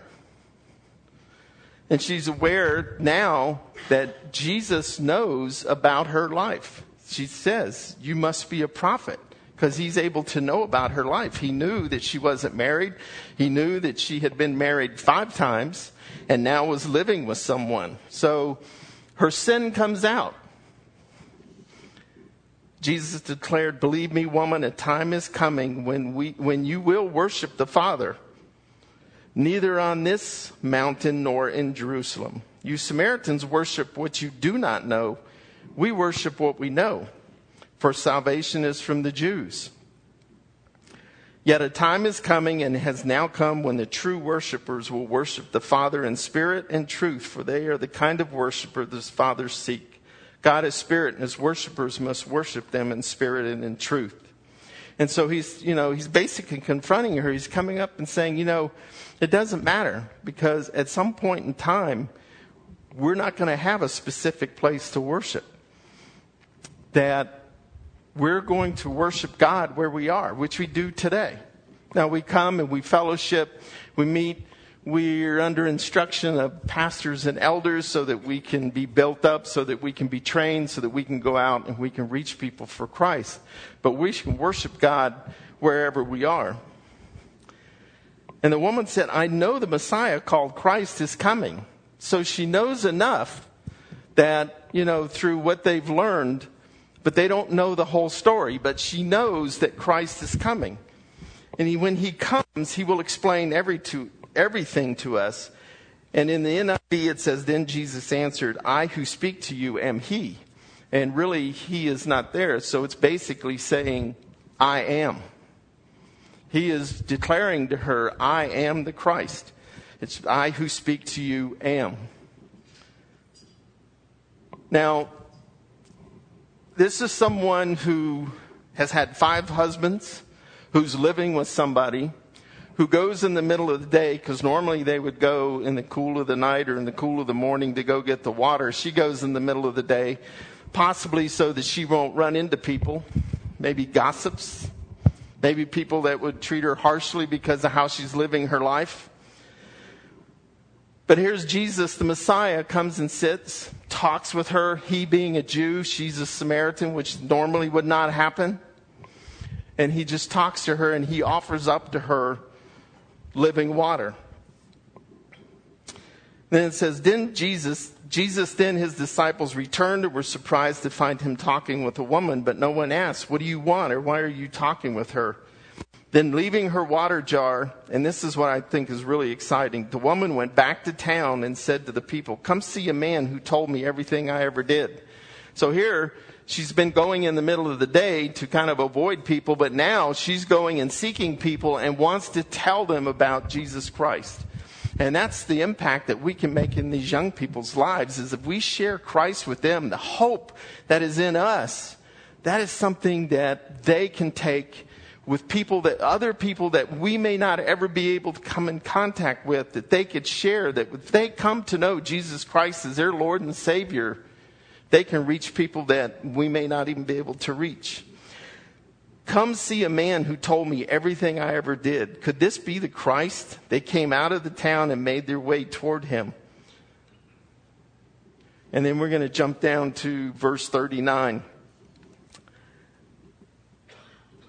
and she's aware now that Jesus knows about her life. She says, you must be a prophet, because he's able to know about her life. He knew that she wasn't married. He knew that she had been married 5 times and now was living with someone. So her sin comes out. Jesus declared, believe me, woman, a time is coming when you will worship the Father, neither on this mountain nor in Jerusalem. You Samaritans worship what you do not know. We worship what we know, for salvation is from the Jews. Yet a time is coming and has now come when the true worshipers will worship the Father in spirit and truth, for they are the kind of worshiper the Father seeks. God is spirit, and his worshipers must worship them in spirit and in truth. And so he's basically confronting her. He's coming up and saying, it doesn't matter, because at some point in time, we're not going to have a specific place to worship. That we're going to worship God where we are, which we do today. Now we come and we fellowship, we meet. We're under instruction of pastors and elders so that we can be built up, so that we can be trained, so that we can go out and we can reach people for Christ. But we can worship God wherever we are. And the woman said, I know the Messiah called Christ is coming. So she knows enough that, through what they've learned, but they don't know the whole story, but she knows that Christ is coming. And when he comes, he will explain everything to us. And in the NIV it says, then Jesus answered, I who speak to you am he. And really he is not there. So it's basically saying, I am. He is declaring to her, I am the Christ. It's I who speak to you am. Now, this is someone who has had 5 husbands, who's living with somebody, who goes in the middle of the day, because normally they would go in the cool of the night or in the cool of the morning to go get the water. She goes in the middle of the day, possibly so that she won't run into people, maybe gossips, maybe people that would treat her harshly because of how she's living her life. But here's Jesus, the Messiah, comes and sits, talks with her, he being a Jew, she's a Samaritan, which normally would not happen. And he just talks to her and he offers up to her living water. Then it says, then Jesus, his disciples returned and were surprised to find him talking with a woman, but no one asked, what do you want, or why are you talking with her? Then leaving her water jar, and this is what I think is really exciting, the woman went back to town and said to the people, come see a man who told me everything I ever did. So here, she's been going in the middle of the day to kind of avoid people, but now she's going and seeking people and wants to tell them about Jesus Christ. And that's the impact that we can make in these young people's lives, is if we share Christ with them, the hope that is in us, that is something that they can take with other people that we may not ever be able to come in contact with, that they could share, that if they come to know Jesus Christ as their Lord and Savior, they can reach people that we may not even be able to reach. Come see a man who told me everything I ever did. Could this be the Christ? They came out of the town and made their way toward him. And then we're going to jump down to verse 39.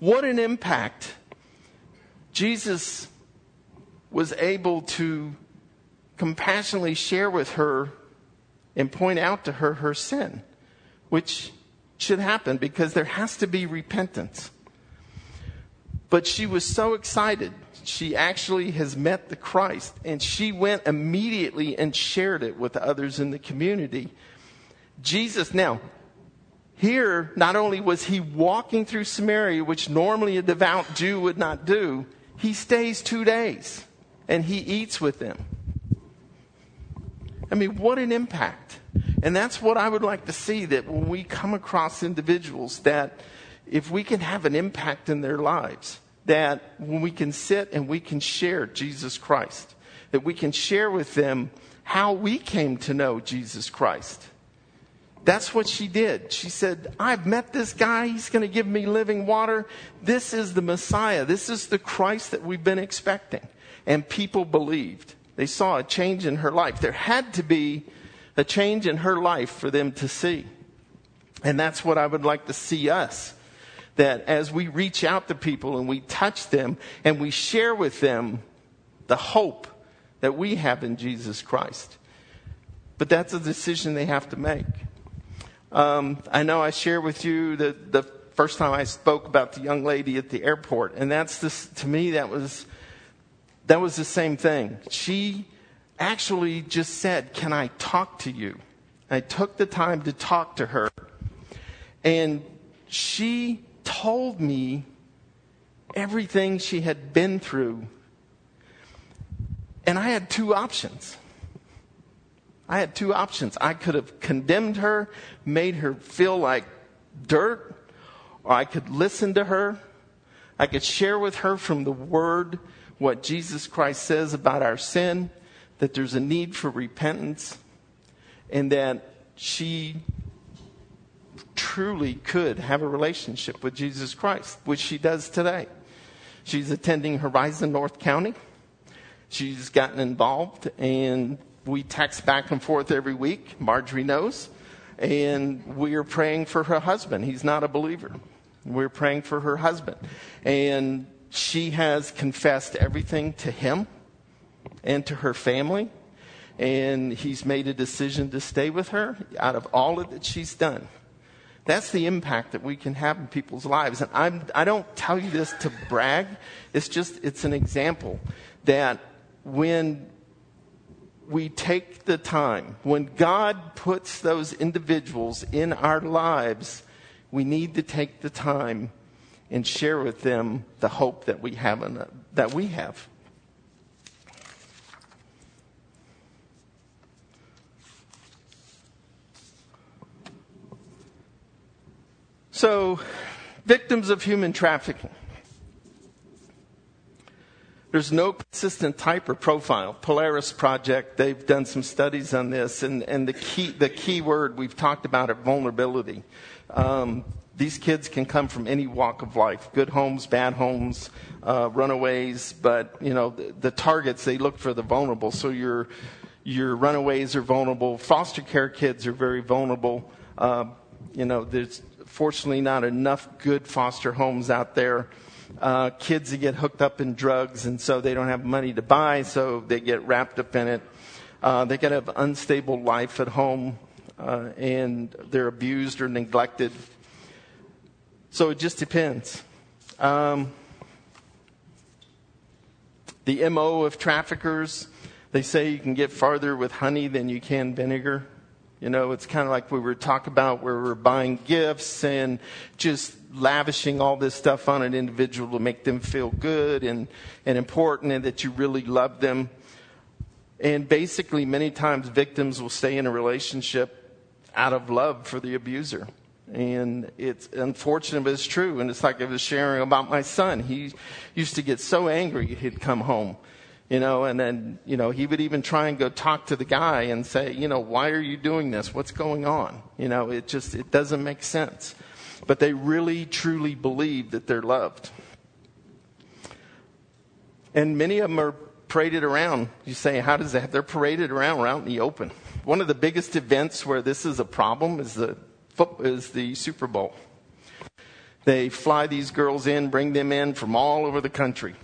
What an impact. Jesus was able to compassionately share with her and point out to her her sin, which should happen because there has to be repentance. But she was so excited. She actually has met the Christ, and she went immediately and shared it with others in the community. Jesus, now, here, not only was he walking through Samaria, which normally a devout Jew would not do, he stays 2 days and he eats with them. I mean, what an impact. And that's what I would like to see, that when we come across individuals, that if we can have an impact in their lives, that when we can sit and we can share Jesus Christ, that we can share with them how we came to know Jesus Christ. That's what she did. She said, I've met this guy. He's going to give me living water. This is the Messiah. This is the Christ that we've been expecting. And people believed. They saw a change in her life. There had to be a change in her life for them to see. And that's what I would like to see us. that as we reach out to people and we touch them and we share with them the hope that we have in Jesus Christ. But that's a decision they have to make. I know I shared with you the first time I spoke about the young lady at the airport, and that's this, to me, that was the same thing. She actually just said, "Can I talk to you?" I took the time to talk to her, and she told me everything she had been through. And I had two options. I could have condemned her, made her feel like dirt, or I could listen to her. I could share with her from the Word what Jesus Christ says about our sin, that there's a need for repentance, and that she truly could have a relationship with Jesus Christ, which she does today. She's attending Horizon, North County. She's gotten involved, and we text back and forth every week. Marjorie knows. And we are praying for her husband. He's not a believer. We're praying for her husband. And she has confessed everything to him and to her family. And he's made a decision to stay with her out of all that she's done. That's the impact that we can have in people's lives. And I don't tell you this to brag. It's just, it's an example that when we take the time, when God puts those individuals in our lives, we need to take the time and share with them the hope that we have. So, victims of human trafficking. There's no consistent type or profile. Polaris Project, they've done some studies on this, and the key word we've talked about is vulnerability. These kids can come from any walk of life, good homes, bad homes, runaways, but you know the targets, they look for the vulnerable. So your runaways are vulnerable, foster care kids are very vulnerable. There's fortunately not enough good foster homes out there. Kids that get hooked up in drugs, and so they don't have money to buy, so they get wrapped up in it. They can have unstable life at home, and they're abused or neglected. So it just depends. The MO of traffickers, they say you can get farther with honey than you can vinegar. You know, it's kind of like we were talking about where we're buying gifts and just lavishing all this stuff on an individual to make them feel good and important and that you really love them. And basically, many times victims will stay in a relationship out of love for the abuser. And it's unfortunate, but it's true. And it's like I was sharing about my son. He used to get so angry he'd come home. You know, and then, you know, he would even try and go talk to the guy and say, you know, why are you doing this? What's going on? You know, it doesn't make sense. But they really, truly believe that they're loved. And many of them are paraded around. You say, how does that? They're paraded around. We're out in the open. One of the biggest events where this is a problem is the Super Bowl. They fly these girls in, bring them in from all over the country.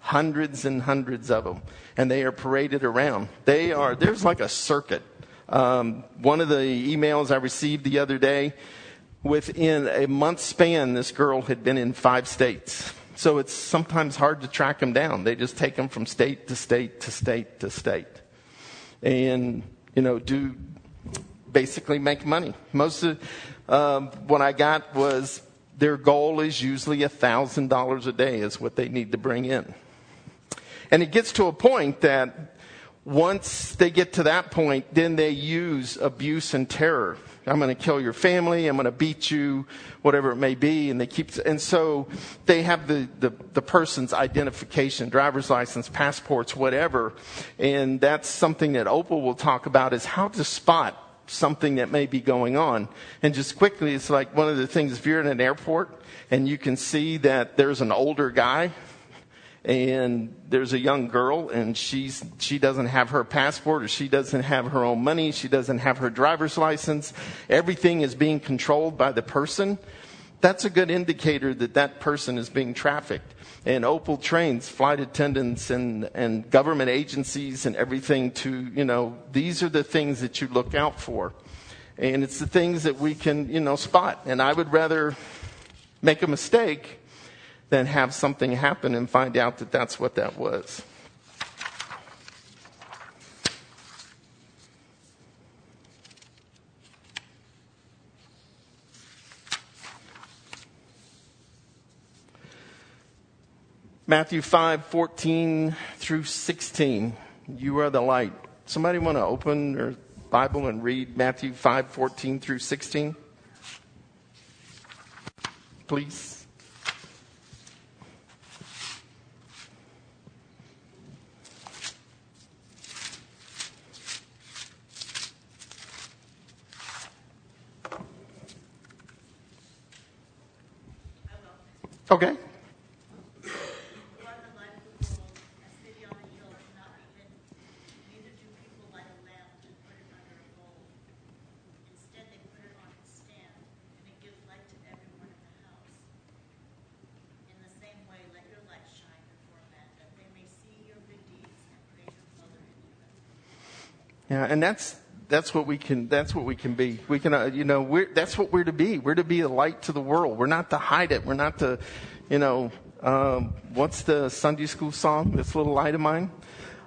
Hundreds and hundreds of them. And they are paraded around. There's like a circuit. One of the emails I received the other day, within a month span, this girl had been in 5 states. So it's sometimes hard to track them down. They just take them from state to state to state to state. And, you know, do basically make money. Most of what I got was their goal is usually $1,000 a day is what they need to bring in. And it gets to a point that once they get to that point, then they use abuse and terror. I'm going to kill your family. I'm going to beat you, whatever it may be. And they keep, and so they have the person's identification, driver's license, passports, whatever. And that's something that Opal will talk about is how to spot something that may be going on. And just quickly, it's like one of the things, if you're in an airport and you can see that there's an older guy and there's a young girl and she doesn't have her passport or she doesn't have her own money, she doesn't have her driver's license, everything is being controlled by the person, that's a good indicator that that person is being trafficked. And Opal trains flight attendants and government agencies and everything to, you know, these are the things that you look out for. And it's the things that we can, you know, spot. And I would rather make a mistake than have something happen and find out that that's what that was. Matthew 5:14 through 16. You are the light. Somebody want to open their Bible and read Matthew 5:14 through 16? Please. Okay. Yeah, and that's what we can be. We can, that's what we're to be. We're to be a light to the world. We're not to hide it. We're not to, what's the Sunday school song? This little light of mine.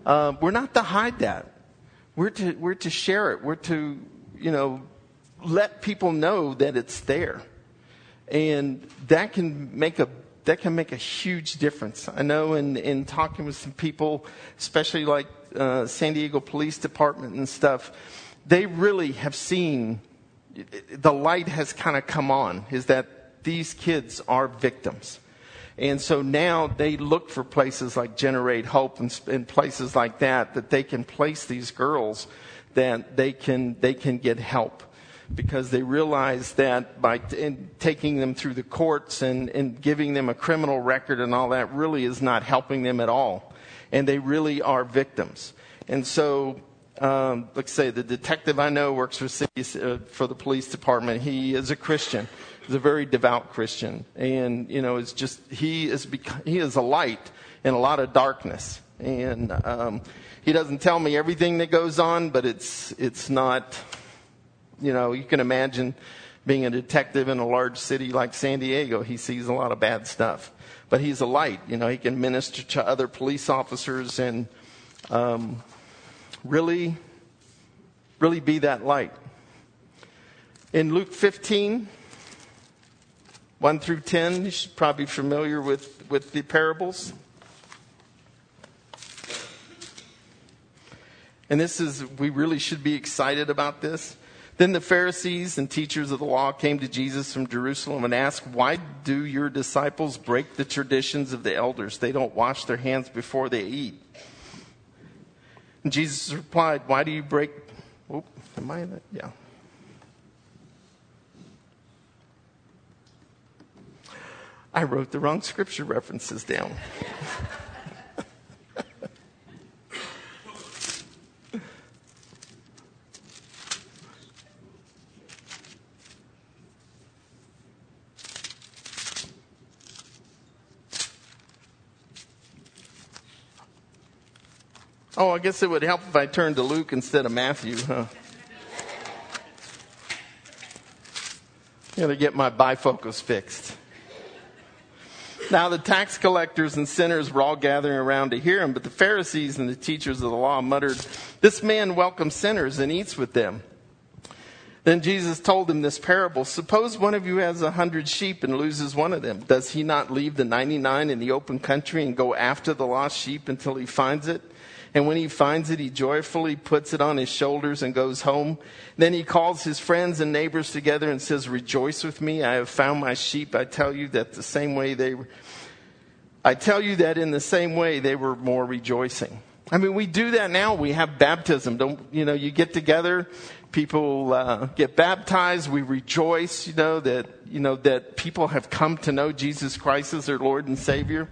We're not to hide that. We're to share it. We're to, let people know that it's there, and that can make a huge difference. I know in talking with some people, especially like San Diego Police Department and stuff, they really have seen the light has kind of come on, is that these kids are victims. And so now they look for places like Generate Hope and places like that they can place these girls, that they can get help. Because they realize that by taking them through the courts and giving them a criminal record and all that really is not helping them at all. And they really are victims. And so, let's say the detective I know works for the police department. He is a Christian. He's a very devout Christian. And, it's just, he is a light in a lot of darkness. And he doesn't tell me everything that goes on, but it's not... you can imagine being a detective in a large city like San Diego. He sees a lot of bad stuff, but he's a light. He can minister to other police officers and really, really be that light. In Luke 15, 1 through 10, you should probably be familiar with the parables. And we really should be excited about this. Then the Pharisees and teachers of the law came to Jesus from Jerusalem and asked, "Why do your disciples break the traditions of the elders? They don't wash their hands before they eat." And Jesus replied, "Why do you break..." Oh, am I in that? Yeah. I wrote the wrong scripture references down. Oh, I guess it would help if I turned to Luke instead of Matthew, huh? Gotta get my bifocals fixed. Now the tax collectors and sinners were all gathering around to hear him, but the Pharisees and the teachers of the law muttered, "This man welcomes sinners and eats with them." Then Jesus told them this parable. "Suppose one of you has 100 sheep and loses one of them. Does he not leave the 99 in the open country and go after the lost sheep until he finds it? And when he finds it, he joyfully puts it on his shoulders and goes home. Then he calls his friends and neighbors together and says, 'Rejoice with me, I have found my sheep.' I tell you that in the same way they were more rejoicing." I mean, we do that now. We have baptism. You get together, people get baptized. We rejoice, that people have come to know Jesus Christ as their Lord and Savior.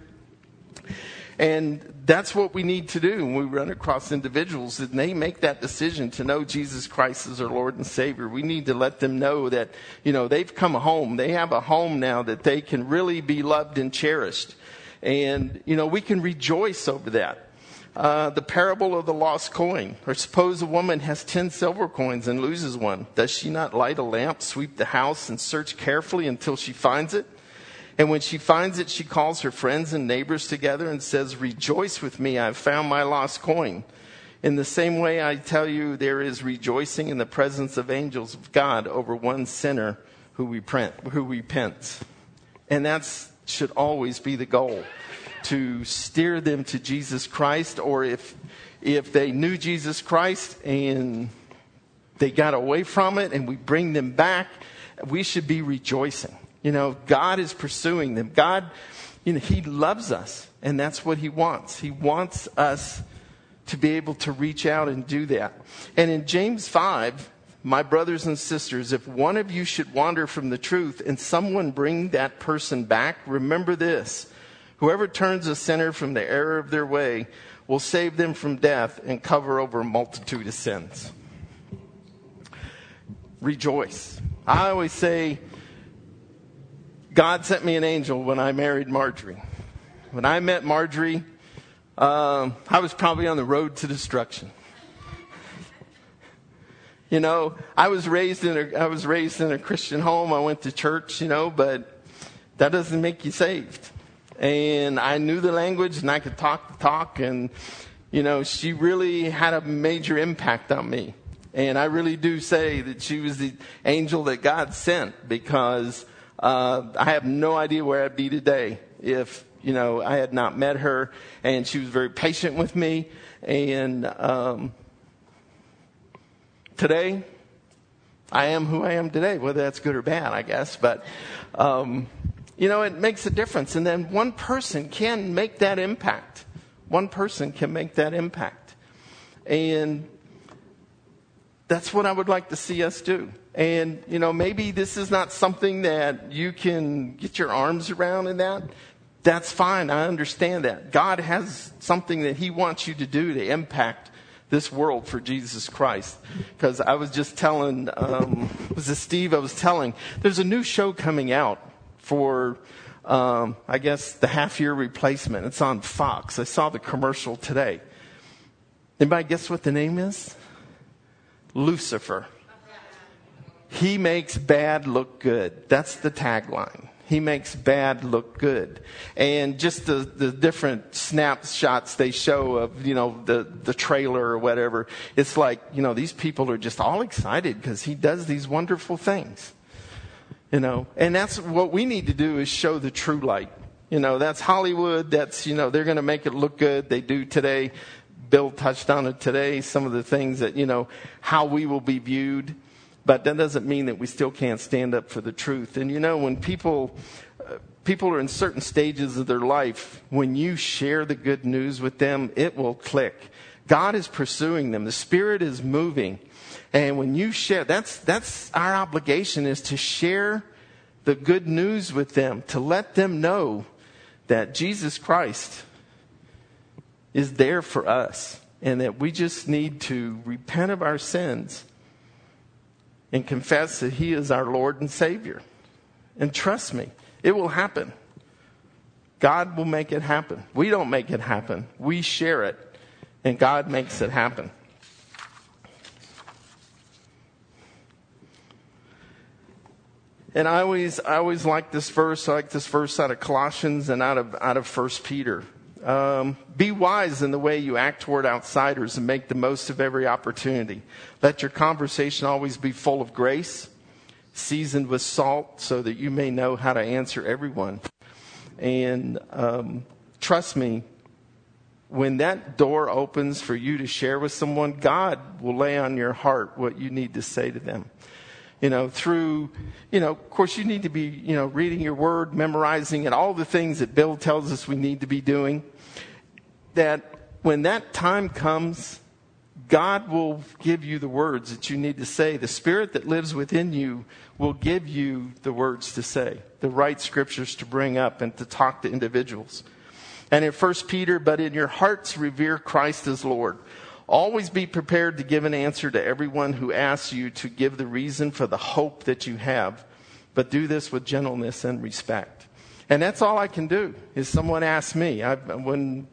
And that's what we need to do when we run across individuals, and they make that decision to know Jesus Christ as our Lord and Savior. We need to let them know that, you know, they've come home. They have a home now that they can really be loved and cherished. And, you know, we can rejoice over that. The parable of the lost coin. Or suppose a woman has 10 silver coins and loses one. Does she not light a lamp, sweep the house, and search carefully until she finds it? And when she finds it, she calls her friends and neighbors together and says, "Rejoice with me, I have found my lost coin." In the same way, I tell you, there is rejoicing in the presence of angels of God over one sinner who repents. And that should always be the goal. To steer them to Jesus Christ, or if they knew Jesus Christ and they got away from it and we bring them back, we should be rejoicing. You know, God is pursuing them. God, you know, He loves us, and that's what He wants. He wants us to be able to reach out and do that. And in James 5, my brothers and sisters, if one of you should wander from the truth and someone bring that person back, remember this. Whoever turns a sinner from the error of their way will save them from death and cover over a multitude of sins. Rejoice. I always say, God sent me an angel when I married Marjorie. When I met Marjorie, I was probably on the road to destruction. You know, I was raised in a Christian home. I went to church, you know, but that doesn't make you saved. And I knew the language, and I could talk. And, you know, she really had a major impact on me. And I really do say that she was the angel that God sent, because I have no idea where I'd be today if, you know, I had not met her. And she was very patient with me. And today, I am who I am today, whether that's good or bad, I guess. But you know, it makes a difference. And then one person can make that impact. One person can make that impact. And that's what I would like to see us do. And, you know, maybe this is not something that you can get your arms around in that. That's fine. I understand that. God has something that He wants you to do to impact this world for Jesus Christ. Because I was just telling, there's a new show coming out for, I guess, the half-year replacement. It's on Fox. I saw the commercial today. Anybody guess what the name is? Lucifer. He makes bad look good. That's the tagline. He makes bad look good. And just the different snapshots they show of, you know, the trailer or whatever. It's like, you know, these people are just all excited because he does these wonderful things. You know, and that's what we need to do, is show the true light. You know, that's Hollywood. That's, you know, they're going to make it look good. They do today. Bill touched on it today. Some of the things that, you know, how we will be viewed. But that doesn't mean that we still can't stand up for the truth. And, you know, when people are in certain stages of their life, when you share the good news with them, it will click. God is pursuing them. The Spirit is moving. And when you share, that's our obligation, is to share the good news with them, to let them know that Jesus Christ is there for us, and that we just need to repent of our sins and confess that He is our Lord and Savior. And trust me, it will happen. God will make it happen. We don't make it happen. We share it, and God makes it happen. And I always like this verse. I like this verse out of Colossians and out of 1 Peter. Be wise in the way you act toward outsiders, and make the most of every opportunity. Let your conversation always be full of grace, seasoned with salt, so that you may know how to answer everyone. And trust me, when that door opens for you to share with someone, God will lay on your heart what you need to say to them. You know, through, you know, of course you need to be, you know, reading your word, memorizing it, all the things that Bill tells us we need to be doing. That when that time comes, God will give you the words that you need to say. The Spirit that lives within you will give you the words to say, the right scriptures to bring up and to talk to individuals. And in 1 Peter, but in your hearts revere Christ as Lord. Always be prepared to give an answer to everyone who asks you to give the reason for the hope that you have. But do this with gentleness and respect. And that's all I can do is someone asked me. One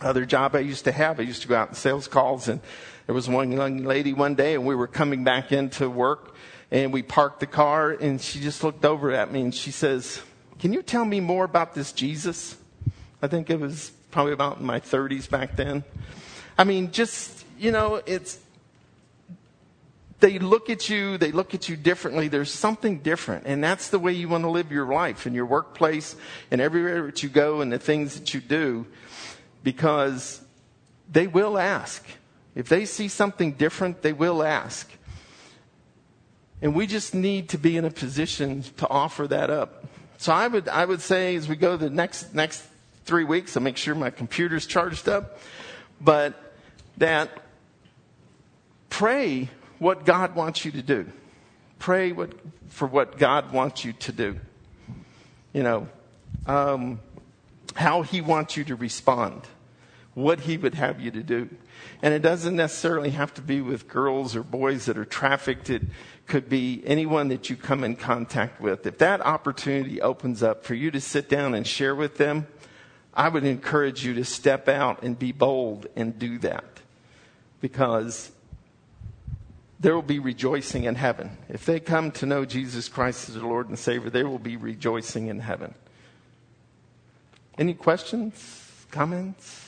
other job I used to have, I used to go out in sales calls, and there was one young lady one day, and we were coming back into work, and we parked the car, and she just looked over at me, and she says, "Can you tell me more about this Jesus?" I think it was probably about in my 30s back then. I mean, just, you know, it's, they look at you differently. There's something different. And that's the way you want to live your life in your workplace and everywhere that you go and the things that you do, because they will ask. If they see something different, they will ask. And we just need to be in a position to offer that up. So I would say as we go the next 3 weeks, I'll make sure my computer's charged up, but that pray what God wants you to do. Pray for what God wants you to do. You know, how he wants you to respond, what he would have you to do. And it doesn't necessarily have to be with girls or boys that are trafficked. It could be anyone that you come in contact with. If that opportunity opens up for you to sit down and share with them, I would encourage you to step out and be bold and do that, because there will be rejoicing in heaven. If they come to know Jesus Christ as their Lord and Savior, there will be rejoicing in heaven. Any questions, comments?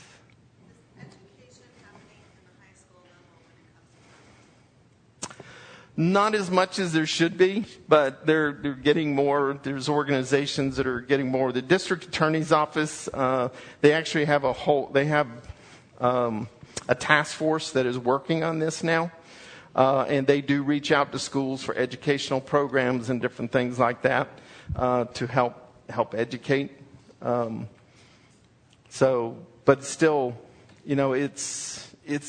Is education happening in the high school level when it comes to? Not as much as there should be, but they're getting more. There's organizations that are getting more. The district attorney's office, they actually have a task force that is working on this now. And they do reach out to schools for educational programs and different things like that to help educate. But still, you know, it's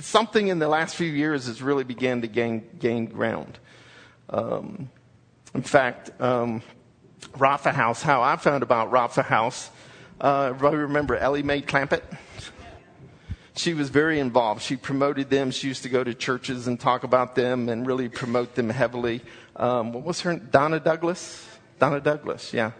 something in the last few years has really began to gain ground. In fact, Rapha House, how I found about Rapha House, I remember Ellie Mae Clampett. She was very involved. She promoted them. She used to go to churches and talk about them and really promote them heavily. What was her name? Donna Douglas? Donna Douglas, yeah.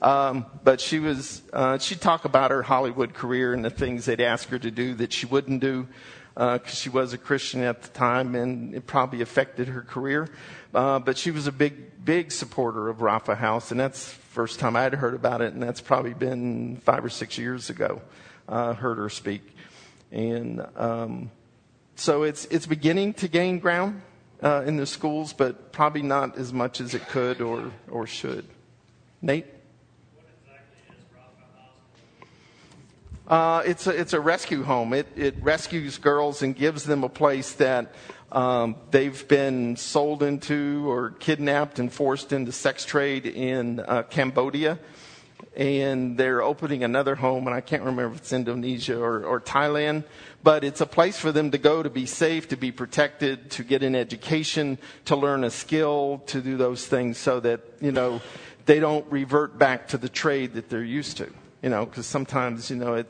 But she was, she'd talk about her Hollywood career and the things they'd ask her to do that she wouldn't do, because she was a Christian at the time, and it probably affected her career. But she was a big, big supporter of Rapha House, and that's the first time I'd heard about it, and that's probably been 5 or 6 years ago, heard her speak. And so it's beginning to gain ground in the schools, but probably not as much as it could or should. Nate? What exactly is Rapha House? It's a rescue home. It rescues girls and gives them a place that they've been sold into or kidnapped and forced into sex trade in Cambodia. And they're opening another home, and I can't remember if it's Indonesia or Thailand, but it's a place for them to go to be safe, to be protected, to get an education, to learn a skill, to do those things so that, you know, they don't revert back to the trade that they're used to, you know, because sometimes, you know,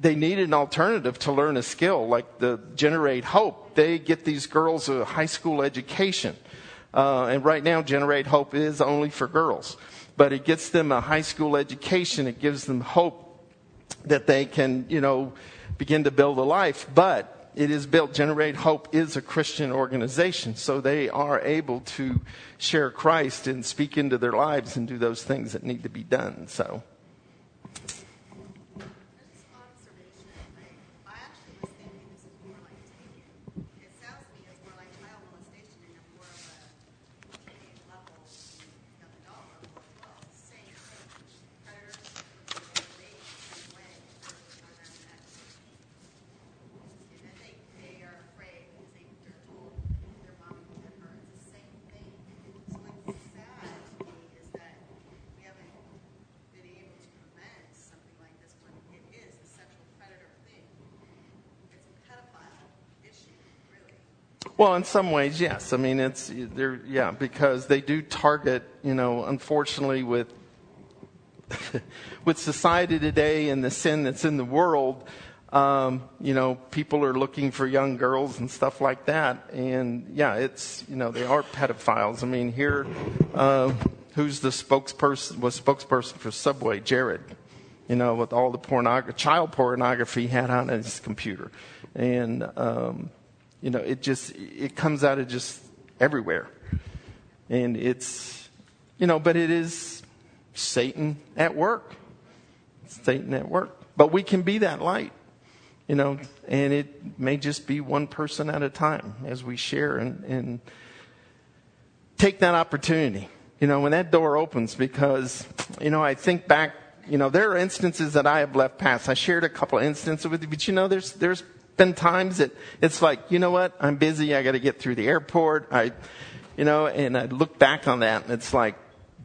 they need an alternative to learn a skill, like the Generate Hope. They get these girls a high school education, and right now Generate Hope is only for girls. But it gets them a high school education. It gives them hope that they can, you know, begin to build a life. But it is built, Generate Hope is a Christian organization. So they are able to share Christ and speak into their lives and do those things that need to be done. So. Well, in some ways, yes. I mean, because they do target, you know, unfortunately with with society today and the sin that's in the world, people are looking for young girls and stuff like that. And yeah, it's, they are pedophiles. I mean, here, who's the spokesperson, for Subway? Jared, with all the child pornography he had on his computer. And, it comes out of just everywhere. And it's, but it is Satan at work. But we can be that light. And it may just be one person at a time as we share and take that opportunity, when that door opens, because, I think back, there are instances that I have left past. I shared a couple of instances with you, but there's been times that it's like, I'm busy. I got to get through the airport. And I look back on that and it's like,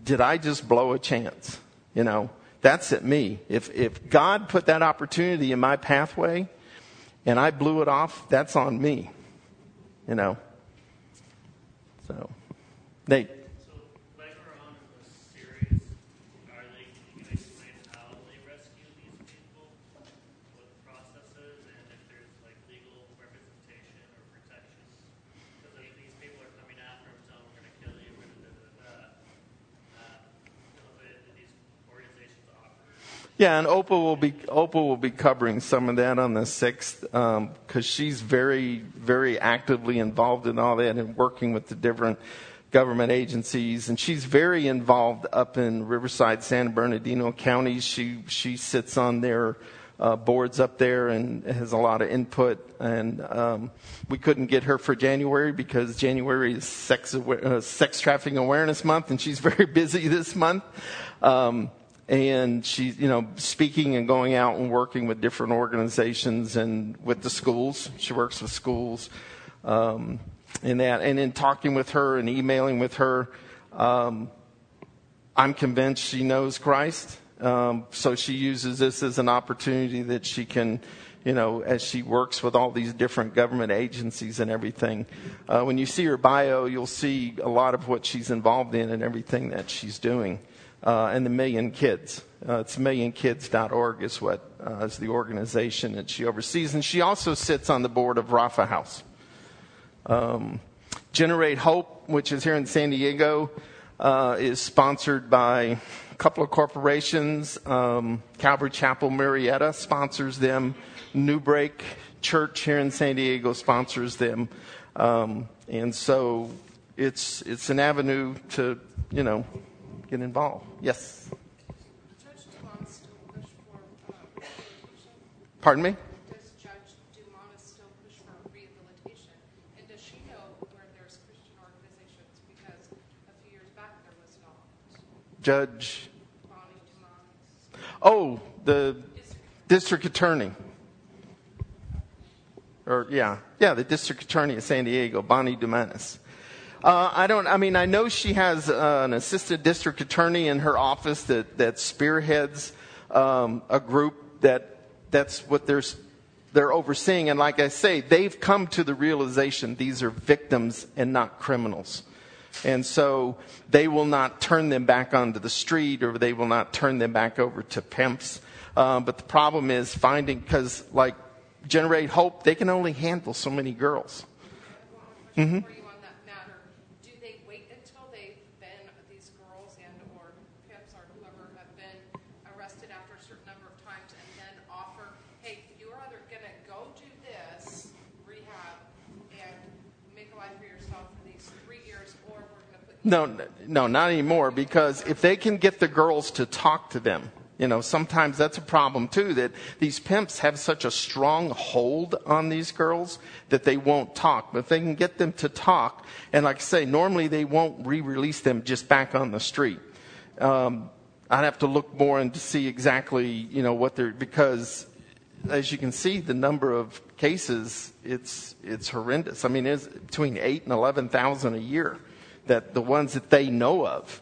did I just blow a chance? That's at me. If God put that opportunity in my pathway and I blew it off, that's on me. So, Nate. So, back around the series, can you explain how they rescue these people, what the process is, and if there's legal representation or protection? Because if these people are coming after them, so we're going to kill you, we're going to do that. Yeah, and Opal will be covering some of that on the 6th, because she's very, very actively involved in all that and working with the different government agencies. And she's very involved up in Riverside, San Bernardino County. She sits on their boards up there and has a lot of input. And we couldn't get her for January because January is Sex Trafficking Awareness Month, and she's very busy this month. And she's, speaking and going out and working with different organizations and with the schools. She works with schools, in that. And in talking with her and emailing with her, I'm convinced she knows Christ. So she uses this as an opportunity that she can, as she works with all these different government agencies and everything. When you see her bio, you'll see a lot of what she's involved in and everything that she's doing. And the Million Kids. It's MillionKids.org is the organization that she oversees. And she also sits on the board of Rapha House. Generate Hope, which is here in San Diego, is sponsored by a couple of corporations. Calvary Chapel Marietta sponsors them. New Break Church here in San Diego sponsors them. And so it's an avenue to, get involved. Yes? Does Judge Dumanis still push for rehabilitation? Pardon me? Does Judge Dumanis still push for rehabilitation? And does she know where there's Christian organizations? Because a few years back there was not. Judge? Bonnie Dumanis. Oh, the district attorney. The district attorney of San Diego, Bonnie Dumanis. I know she has an assistant district attorney in her office that spearheads a group that's what they're overseeing. And like I say, they've come to the realization these are victims and not criminals. And so they will not turn them back onto the street, or they will not turn them back over to pimps. But the problem is finding, because Generate Hope, they can only handle so many girls. Mm-hmm. No, not anymore, because if they can get the girls to talk to them, sometimes that's a problem too, that these pimps have such a strong hold on these girls that they won't talk. But if they can get them to talk, and like I say, normally they won't re-release them just back on the street. I'd have to look more and to see exactly, what they're, because as you can see, the number of cases, it's horrendous. I mean, it's between 8,000 and 11,000 a year. That the ones that they know of,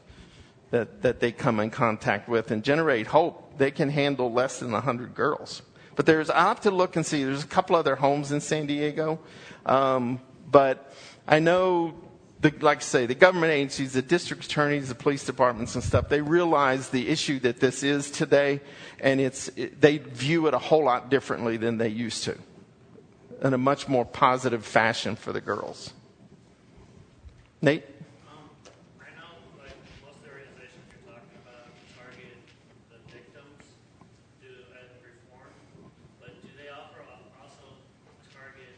that they come in contact with, and Generate Hope, they can handle less than 100 girls. But I have to look and see. There's a couple other homes in San Diego, but I know like I say, the government agencies, the district attorneys, the police departments and stuff, they realize the issue that this is today, and they view it a whole lot differently than they used to, in a much more positive fashion for the girls. Nate? Right now, like most of the organizations you're talking about target the victims to reform, but do they also target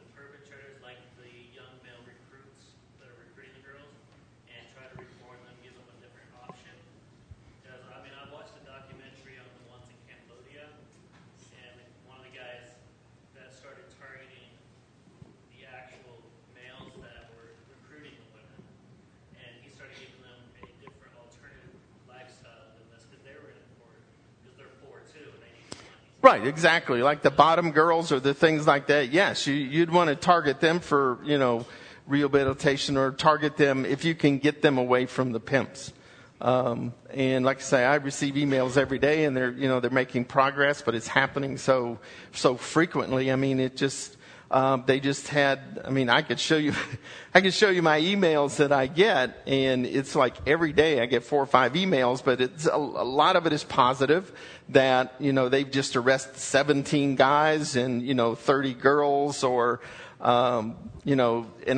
the perpetrators, like the young male recruits that are recruiting the girls, and try to reform them, give them a different option? Because, I mean, I watched a documentary on the ones in Cambodia, and one of the guys that started targeting the actual males that were recruiting the women, and he started giving them a different alternative lifestyle than this, because they were in for it, because they're poor too, and they need money. Right, exactly. Like the bottom girls or the things like that. Yes, you'd want to target them for, rehabilitation, or target them if you can get them away from the pimps. And like I say, I receive emails every day, and they're making progress, but it's happening so frequently. I mean, it just. They just had, I could show you my emails that I get, and it's like every day I get 4 or 5 emails, but it's a lot of it is positive that, they've just arrested 17 guys and, 30 girls, or, and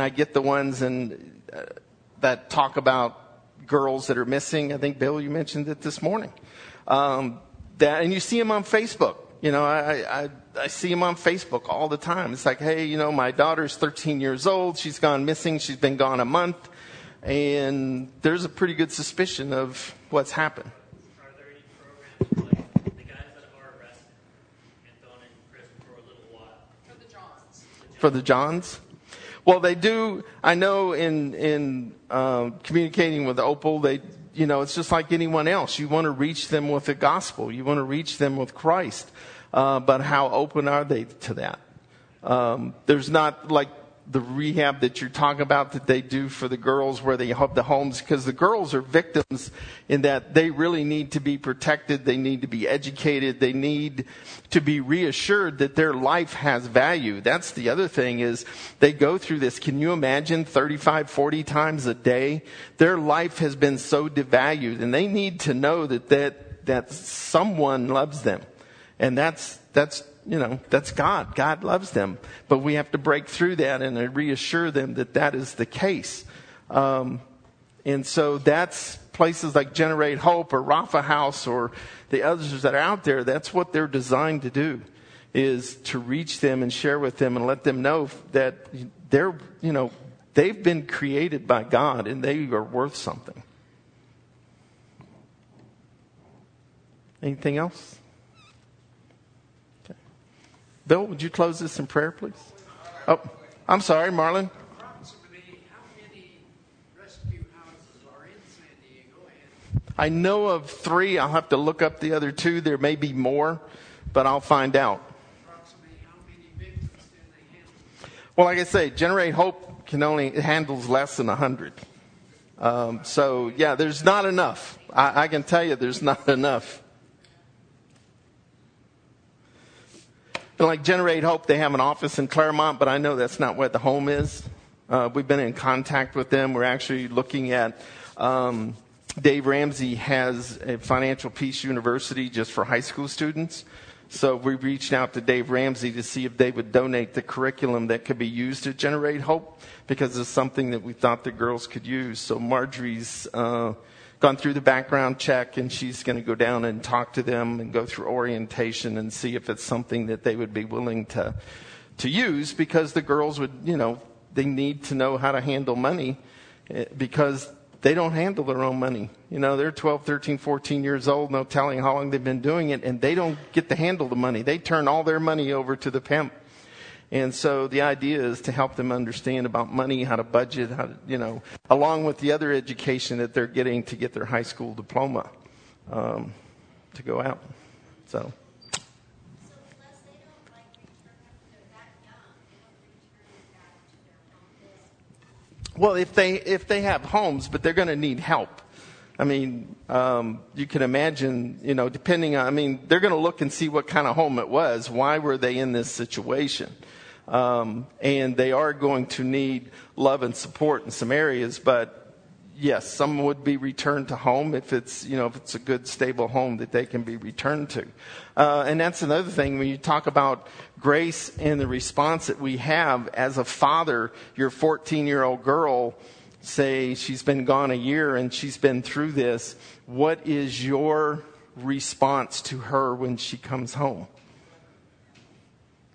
I get the ones that talk about girls that are missing. I think, Bill, you mentioned it this morning. And you see them on Facebook. I see them on Facebook all the time. It's like, hey, my daughter's 13 years old. She's gone missing. She's been gone a month. And there's a pretty good suspicion of what's happened. Are there any programs like the guys that are arrested and thrown in prison for a little while? For the Johns. Well, they do. I know in communicating with Opal, they... it's just like anyone else. You want to reach them with the gospel. You want to reach them with Christ. But how open are they to that? There's not like the rehab that you're talking about that they do for the girls, where they have the homes, because the girls are victims in that they really need to be protected. They need to be educated. They need to be reassured that their life has value. That's the other thing, is they go through this. Can you imagine 35, 40 times a day? Their life has been so devalued, and they need to know that someone loves them. And that's God. God loves them. But we have to break through that and reassure them that is the case. And so that's places like Generate Hope or Rapha House or the others that are out there. That's what they're designed to do, is to reach them and share with them and let them know that they're, they've been created by God and they are worth something. Anything else? Bill, would you close this in prayer, please? Oh, I'm sorry, Marlon. Approximately how many rescue houses are in San Diego? I know of 3. I'll have to look up the other 2. There may be more, but I'll find out. Approximately how many victims do they handle? Well, like I say, Generate Hope handles less than 100. There's not enough. I can tell you there's not enough. And like Generate Hope, they have an office in Claremont, but I know that's not where the home is. We've been in contact with them. We're actually looking at Dave Ramsey has a Financial Peace University just for high school students. So we reached out to Dave Ramsey to see if they would donate the curriculum that could be used to Generate Hope, because it's something that we thought the girls could use. So Marjorie's gone through the background check, and she's going to go down and talk to them and go through orientation and see if it's something that they would be willing to use, because the girls would, they need to know how to handle money, because they don't handle their own money. They're 12, 13, 14 years old, no telling how long they've been doing it, and they don't get to handle the money. They turn all their money over to the pimp. And so the idea is to help them understand about money, how to budget, how to, along with the other education that they're getting to get their high school diploma to go out. So unless they don't like return, they're that young, they don't return back to their home. Well, if they have homes, but they're going to need help. I mean, you can imagine, depending on, they're going to look and see what kind of home it was. Why were they in this situation? And they are going to need love and support in some areas, but yes, some would be returned to home if it's, you know, if it's a good, stable home that they can be returned to. And that's another thing when you talk about grace and the response that we have as a father. Your 14-year-old girl, say she's been gone a year and she's been through this. What is your response to her when she comes home?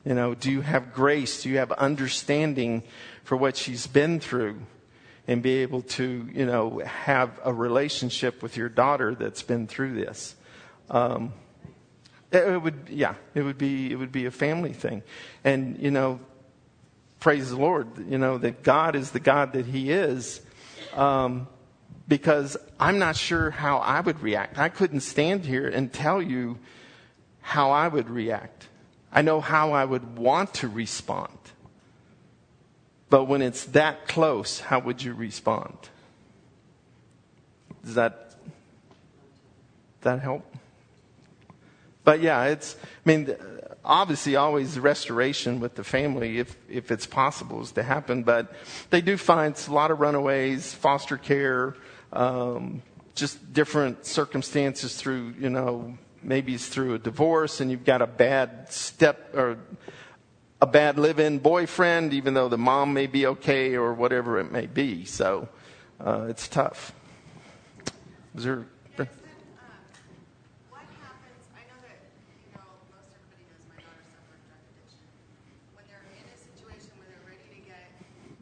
You know, do you have grace? Do you have understanding for what she's been through? And be able to, you know, have a relationship with your daughter that's been through this. It would be a family thing. And, you know, praise the Lord, you know, that God is the God that He is. Because I'm not sure how I would react. I couldn't stand here and tell you how I would react. I know how I would want to respond. But when it's that close, how would you respond? Does that help? But yeah, obviously always restoration with the family if it's possible is to happen. But they do find a lot of runaways, foster care, just different circumstances through, you know, maybe it's through a divorce and you've got a bad step or a bad live-in boyfriend, even though the mom may be okay or whatever it may be. So it's tough. Is there... what happens, I know that, you know, most everybody knows my daughter suffered drug addiction. When they're in a situation where they're ready to get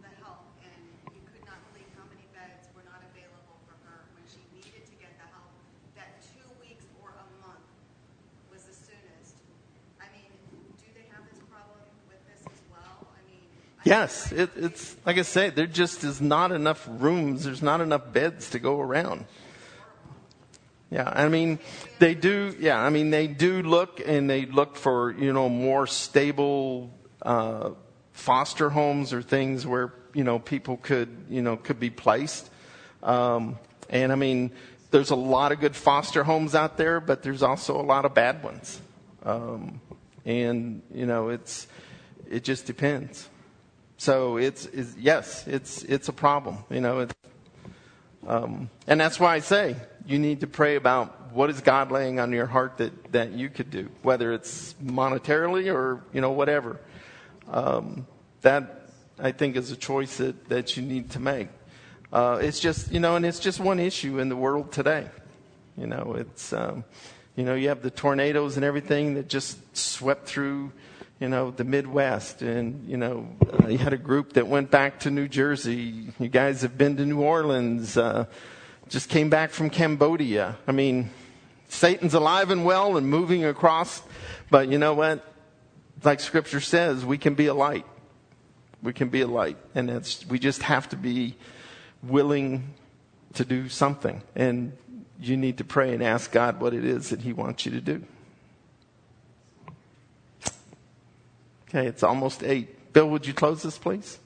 the help, and you could not believe how many beds were not available for her when she needed to get the help, that 2 weeks or a month was the soonest. I mean, do they have this problem? Yes, it's like I say, there just is not enough rooms. There's not enough beds to go around. Yeah, I mean, they do. Yeah, I mean, they do look, and they look for, you know, more stable foster homes or things where, you know, people could be placed. And I mean, there's a lot of good foster homes out there, but there's also a lot of bad ones. And you know, it just depends. So it's a problem, you know. And that's why I say you need to pray about what is God laying on your heart that you could do, whether it's monetarily or, you know, whatever. That I think is a choice that you need to make. It's just, you know, and it's just one issue in the world today. You know, it's, you know, you have the tornadoes and everything that just swept through, you know, the Midwest, and, you know, you had a group that went back to New Jersey. You guys have been to New Orleans, just came back from Cambodia. I mean, Satan's alive and well and moving across, but you know what? Like Scripture says, we can be a light. We can be a light, and we just have to be willing to do something, and you need to pray and ask God what it is that He wants you to do. Okay, it's almost 8. Bill, would you close this, please?